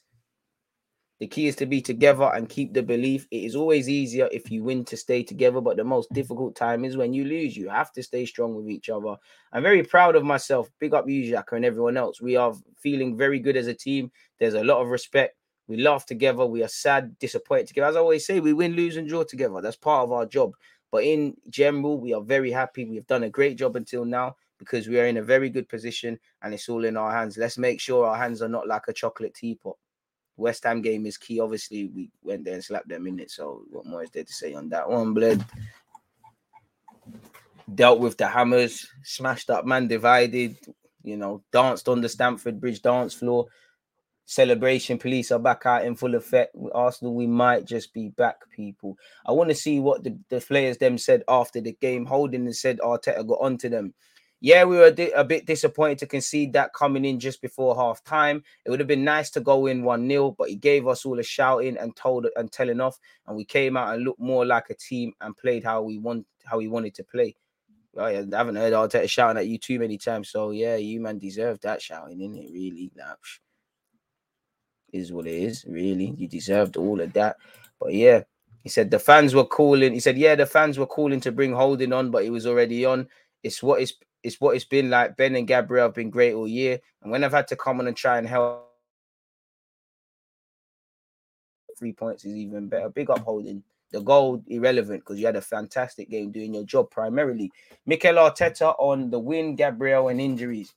The key is to be together and keep the belief. It is always easier if you win to stay together, but the most difficult time is when you lose. You have to stay strong with each other. I'm very proud of myself. Big up you, Xhaka, and everyone else. We are feeling very good as a team. There's a lot of respect. We laugh together. We are sad, disappointed together. As I always say, we win, lose, and draw together. That's part of our job. But in general, we are very happy. We have done a great job until now, because we are in a very good position and it's all in our hands. Let's make sure our hands are not like a chocolate teapot. West Ham game is key. Obviously, we went there and slapped them in it. So what more is there to say on that one, Bled? Dealt with the hammers, smashed up man, divided, danced on the Stamford Bridge dance floor. Celebration police are back out in full effect. With Arsenal, we might just be back, people. I want to see what the players them said after the game. Holding and said Arteta got onto them. Yeah, we were a bit disappointed to concede that coming in just before half-time. It would have been nice to go in 1-0, but he gave us all a shouting and telling off, and we came out and looked more like a team and played how we wanted to play. Well, yeah, I haven't heard Arteta shouting at you too many times, so yeah, you man deserve that shouting, innit? Really, that is what it is, really. You deserved all of that, but yeah. He said the fans were calling. He said, yeah, the fans were calling to bring Holding on, but he was already on. It's what it's been like. Ben and Gabriel have been great all year. And when I've had to come on and try and help, 3 points is even better. Big up Holding. The goal, irrelevant, because you had a fantastic game doing your job primarily. Mikel Arteta on the win, Gabriel, and injuries.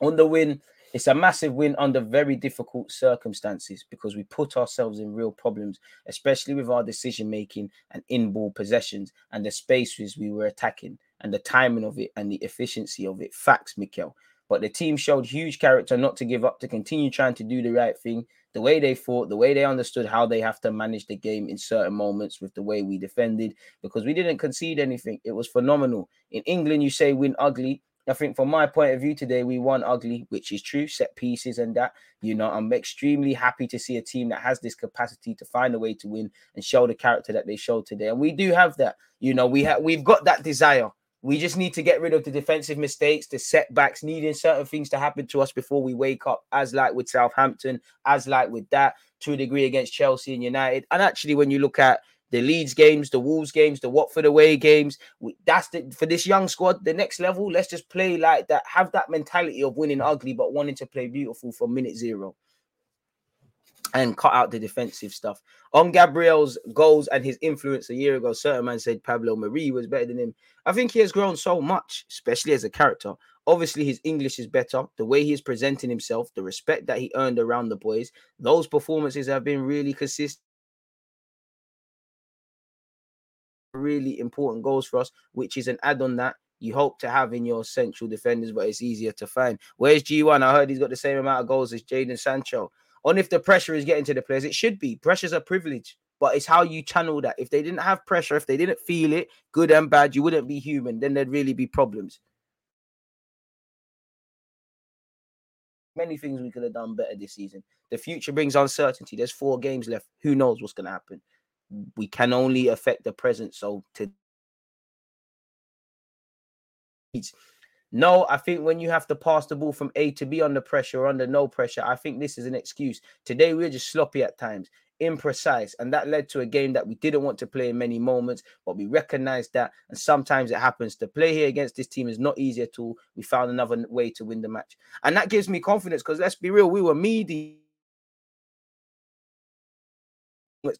On the win, it's a massive win under very difficult circumstances because we put ourselves in real problems, especially with our decision-making and in-ball possessions and the spaces we were attacking and the timing of it and the efficiency of it. Facts, Mikel. But the team showed huge character not to give up, to continue trying to do the right thing, the way they fought, the way they understood how they have to manage the game in certain moments with the way we defended because we didn't concede anything. It was phenomenal. In England, you say win ugly. I think from my point of view today, we won ugly, which is true, set pieces and that. I'm extremely happy to see a team that has this capacity to find a way to win and show the character that they showed today. And we do have that. We've got that desire. We just need to get rid of the defensive mistakes, the setbacks, needing certain things to happen to us before we wake up, as like with Southampton, as like with that, to a degree against Chelsea and United. And actually, when you look at the Leeds games, the Wolves games, the Watford away games. For this young squad, the next level, let's just play like that. Have that mentality of winning ugly, but wanting to play beautiful from minute zero. And cut out the defensive stuff. On Gabriel's goals and his influence a year ago, certain man said Pablo Mari was better than him. I think he has grown so much, especially as a character. Obviously, his English is better. The way he is presenting himself, the respect that he earned around the boys, those performances have been really consistent. Really important goals for us, which is an add-on that you hope to have in your central defenders, but it's easier to find. Where's G1? I heard he's got the same amount of goals as Jadon Sancho. On if the pressure is getting to the players, it should be. Pressure's a privilege, but it's how you channel that. If they didn't have pressure, if they didn't feel it, good and bad, you wouldn't be human. Then there'd really be problems. Many things we could have done better this season. The future brings uncertainty. There's 4 games left. Who knows what's going to happen? We can only affect the present. So to no, I think when you have to pass the ball from A to B under pressure or under no pressure, I think this is an excuse. Today, we're just sloppy at times, imprecise. And that led to a game that we didn't want to play in many moments, but we recognized that. And sometimes it happens. To play here against this team is not easy at all. We found another way to win the match. And that gives me confidence because let's be real, we were meaty.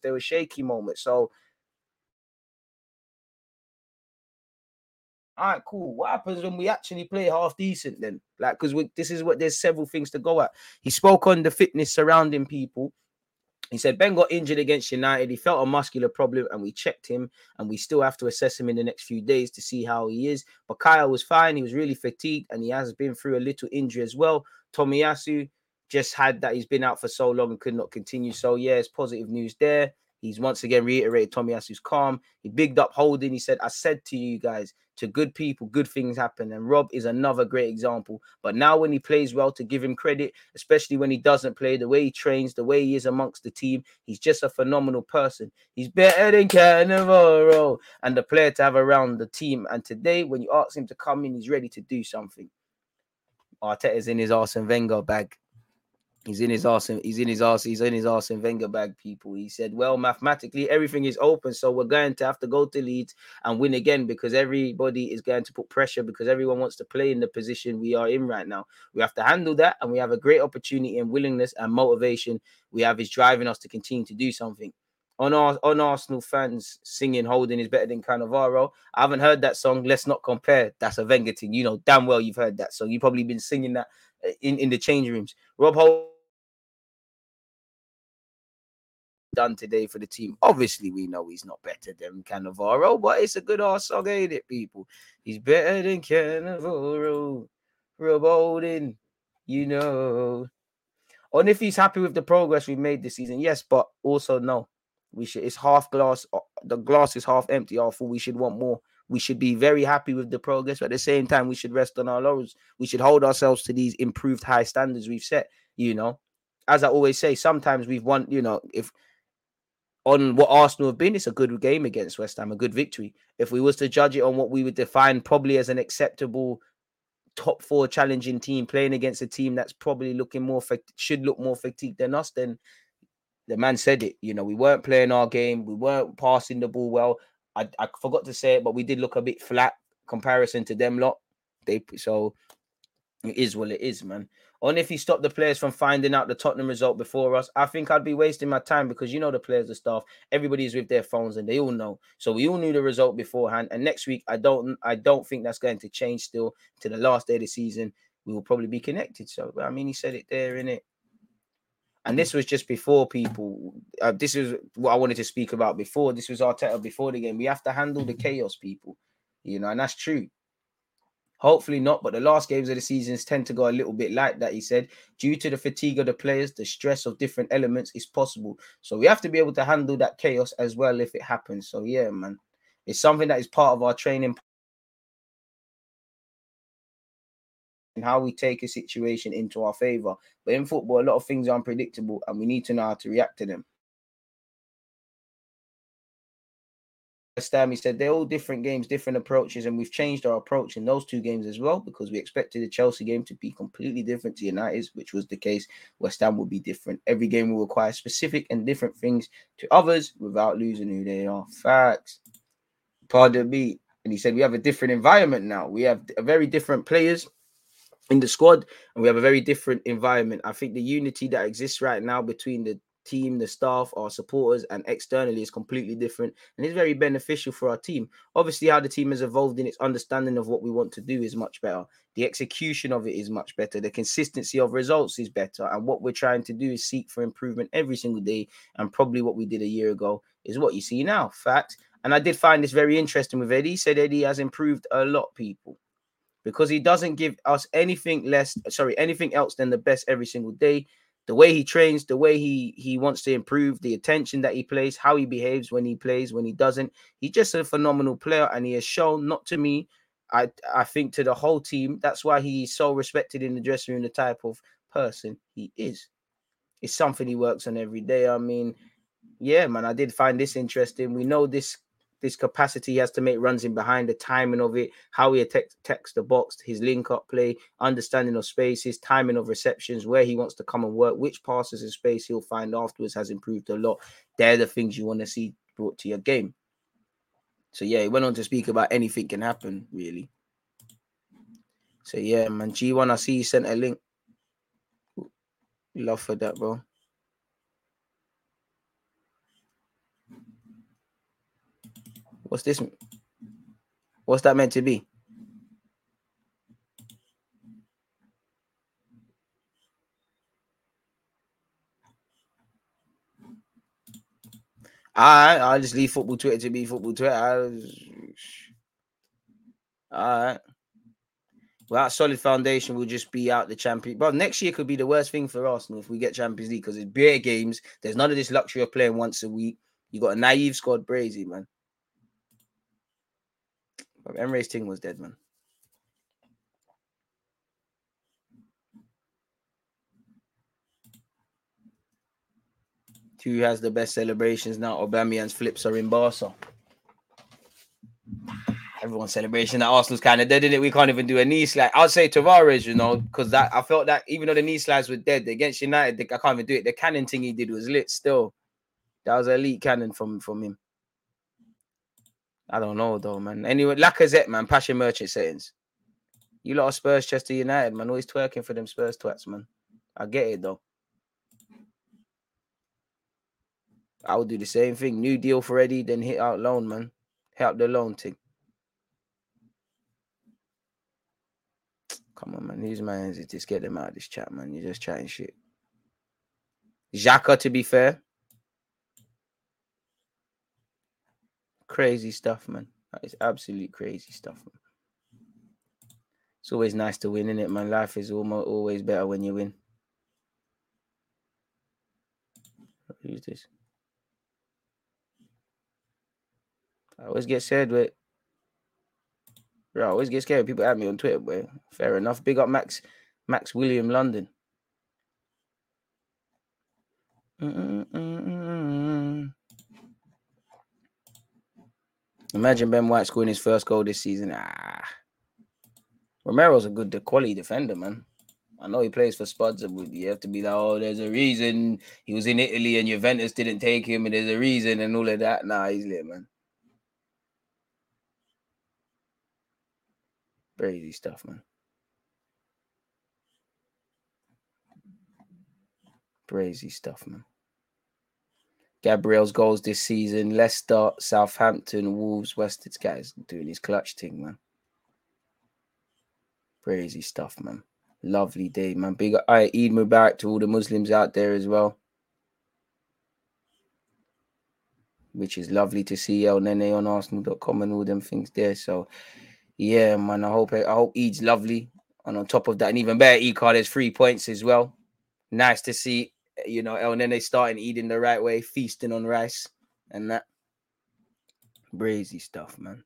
They were shaky moments. So, all right, cool. What happens when we actually play half decent then? Because this is what there's several things to go at. He spoke on the fitness surrounding people. He said, Ben got injured against United. He felt a muscular problem and we checked him and we still have to assess him in the next few days to see how he is. But Kyle was fine. He was really fatigued and he has been through a little injury as well. Tomiyasu just had that. He's been out for so long and could not continue. So, yeah, it's positive news there. He's once again reiterated Tomiyasu's calm. He bigged up Holding. He said, I said to you guys, to good people, good things happen. And Rob is another great example. But now when he plays well, to give him credit, especially when he doesn't play, the way he trains, the way he is amongst the team, he's just a phenomenal person. He's better than Cannavaro and the player to have around the team. And today, when you ask him to come in, he's ready to do something. Arteta's in his Arsene Wenger bag. He's in his Arsene Wenger bag, people. He said, well, mathematically, everything is open. So we're going to have to go to Leeds and win again because everybody is going to put pressure because everyone wants to play in the position we are in right now. We have to handle that, and we have a great opportunity and willingness and motivation we have is driving us to continue to do something. On Arsenal fans singing Holding is better than Cannavaro. I haven't heard that song. Let's not compare. That's a Wenger thing. You know damn well you've heard that song. You've probably been singing that in the change rooms. Rob Holding done today for the team. Obviously, we know he's not better than Cannavaro, but it's a good ass song, ain't it, people? He's better than Cannavaro. Rob Holding, you know. And if he's happy with the progress we've made this season, yes, but also no. We should. It's half glass. The glass is half empty, half full. We should want more. We should be very happy with the progress, but at the same time, we should rest on our laurels. We should hold ourselves to these improved high standards we've set. You know, as I always say, sometimes we've won. You know, if on what Arsenal have been, it's a good game against West Ham, a good victory. If we was to judge it on what we would define probably as an acceptable top four challenging team playing against a team that's probably looking more should look more fatigued than us, then. The man said it, you know, we weren't playing our game. We weren't passing the ball well. I forgot to say it, but we did look a bit flat comparison to them lot. So it is what it is, man. On if he stopped the players from finding out the Tottenham result before us, I think I'd be wasting my time because, you know, the players, the staff, everybody's with their phones and they all know. So we all knew the result beforehand. And next week, I don't think that's going to change still to the last day of the season. We will probably be connected. So, I mean, he said it there, innit? And this was just before, people. This is what I wanted to speak about before. This was Arteta before the game. We have to handle the chaos, people. You know, and that's true. Hopefully not, but the last games of the seasons tend to go a little bit like that, he said. Due to the fatigue of the players, the stress of different elements is possible. So we have to be able to handle that chaos as well if it happens. So, yeah, man. It's something that is part of our training and how we take a situation into our favour. But in football, a lot of things are unpredictable and we need to know how to react to them. He said they're all different games, different approaches, and we've changed our approach in those two games as well because we expected the Chelsea game to be completely different to United's, which was the case. West Ham would be different. Every game will require specific and different things to others without losing who they are. Facts. Pardon me. And he said we have a different environment now. We have a very different players in the squad, and we have a very different environment. I think the unity that exists right now between the team, the staff, our supporters, and externally is completely different, and it's very beneficial for our team. Obviously, how the team has evolved in its understanding of what we want to do is much better. The execution of it is much better. The consistency of results is better, and what we're trying to do is seek for improvement every single day, and probably what we did a year ago is what you see now. Fact. And I did find this very interesting with Eddie. He said Eddie has improved a lot, people. Because he doesn't give us anything else than the best every single day. The way he trains, the way he wants to improve, the attention that he plays, how he behaves when he plays, when he doesn't. He's just a phenomenal player, and he has shown, not to me, I think to the whole team. That's why he's so respected in the dressing room, the type of person he is. It's something he works on every day. I mean, yeah, man, I did find this interesting. We know this capacity he has to make runs in behind, the timing of it, how he attacks the box, his link-up play, understanding of spaces, timing of receptions, where he wants to come and work, which passes in space he'll find afterwards has improved a lot. They're the things you want to see brought to your game. So, yeah, he went on to speak about anything can happen, really. So, yeah, man, G1, I see you sent a link. Love for that, bro. What's this? What's that meant to be? I just leave football Twitter to be football Twitter. All right. Without solid foundation, we'll just be out the Champions League. But next year could be the worst thing for Arsenal if we get Champions League because it's bare games. There's none of this luxury of playing once a week. You got a naive squad, brazy, man. Emre's team was dead, man. Who has the best celebrations now? Aubameyang's flips are in Barca. Everyone's celebration that Arsenal's kind of dead, in it. We can't even do a knee slide. I'd say Tavares, you know, because that I felt that even though the knee slides were dead against United, I can't even do it. The cannon thing he did was lit still. That was elite cannon from him. I don't know though, man. Anyway, Lacazette, man, Passion Merchant settings. You lot of Spurs, Chester United, man. Always twerking for them Spurs twats, man. I get it though. I would do the same thing. New deal for Eddie, then hit out loan, man. Help the loan thing. Come on, man. These man, just get them out of this chat, man. You're just chatting shit. Xhaka, to be fair. Crazy stuff, man. That is absolute crazy stuff, man. It's always nice to win, innit, man? Life is always better when you win. Who's this? I always get scared, but I always get scared. People at me on Twitter, but fair enough. Big up Max William London. Imagine Ben White scoring his first goal this season. Romero's a good quality defender, man. I know he plays for Spuds, but you have to be like, oh, there's a reason he was in Italy and Juventus didn't take him, and there's a reason and all of that. Nah, he's lit, man. Crazy stuff, man. Crazy stuff, man. Gabriel's goals this season. Leicester, Southampton, Wolves, West. This guy's doing his clutch thing, man. Crazy stuff, man. Lovely day, man. Big Eid Mubarak to all the Muslims out there as well, which is lovely to see. El Nene on Arsenal.com and all them things there. So, yeah, man. I hope Eid's lovely. And on top of that, an even better Eid card. There's 3 points as well. Nice to see, you know, El Nene starting Eid in the right way, feasting on rice and that. Brazy stuff, man.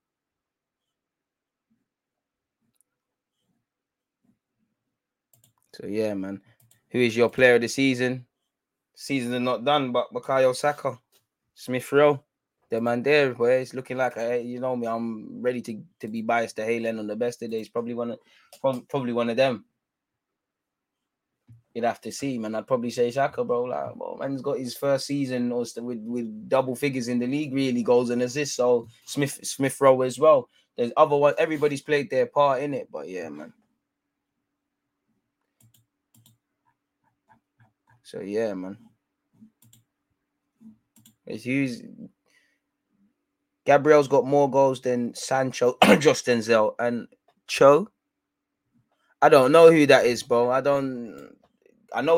So, yeah, man. Who is your player of the season? Seasons are not done, but Bukayo Saka, Smith Rowe, the man there, where it's looking like, you know me, I'm ready to be biased to Haaland on the best of days. Probably one of them. You'd have to see, man. I'd probably say Saka, bro. Like, well, man's got his first season or with double figures in the league, really, goals and assists. So Smith Rowe as well. There's other one. Everybody's played their part in it, but yeah, man. So, yeah, man. It's huge. Gabriel's got more goals than Sancho, Josh Denzel, and Cho. I don't know who that is, bro. I know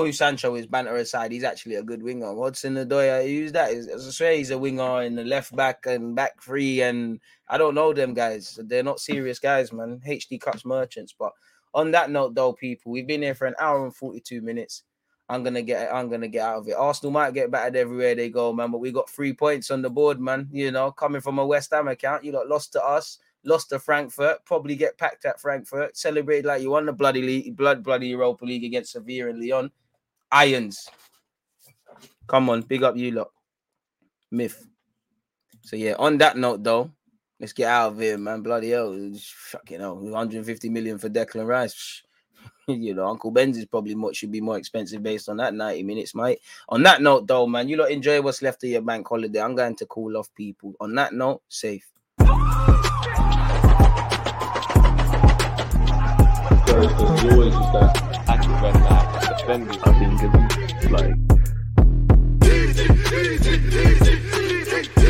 who Sancho is, banter aside. He's actually a good winger. Hudson-Odoi, who's that? I swear he's a winger in the left back and back three, and I don't know them guys. They're not serious guys, man. HD Cups merchants. But on that note, though, people, we've been here for an hour and 42 minutes. I'm gonna get out of it. Arsenal might get battered everywhere they go, man. But we got 3 points on the board, man. You know, coming from a West Ham account, you lot lost to us, lost to Frankfurt, probably get packed at Frankfurt. Celebrate like you won the bloody Europa League against Sevilla and Lyon. Irons, come on, big up you lot. Myth. So yeah, on that note though, let's get out of here, man. Bloody hell, fucking hell, 150 million for Declan Rice. You know, Uncle Ben's is probably should be more expensive based on that 90 minutes, mate. On that note, though, man, you lot enjoy what's left of your bank holiday. I'm going to call off, people. On that note, safe. I've been given, like...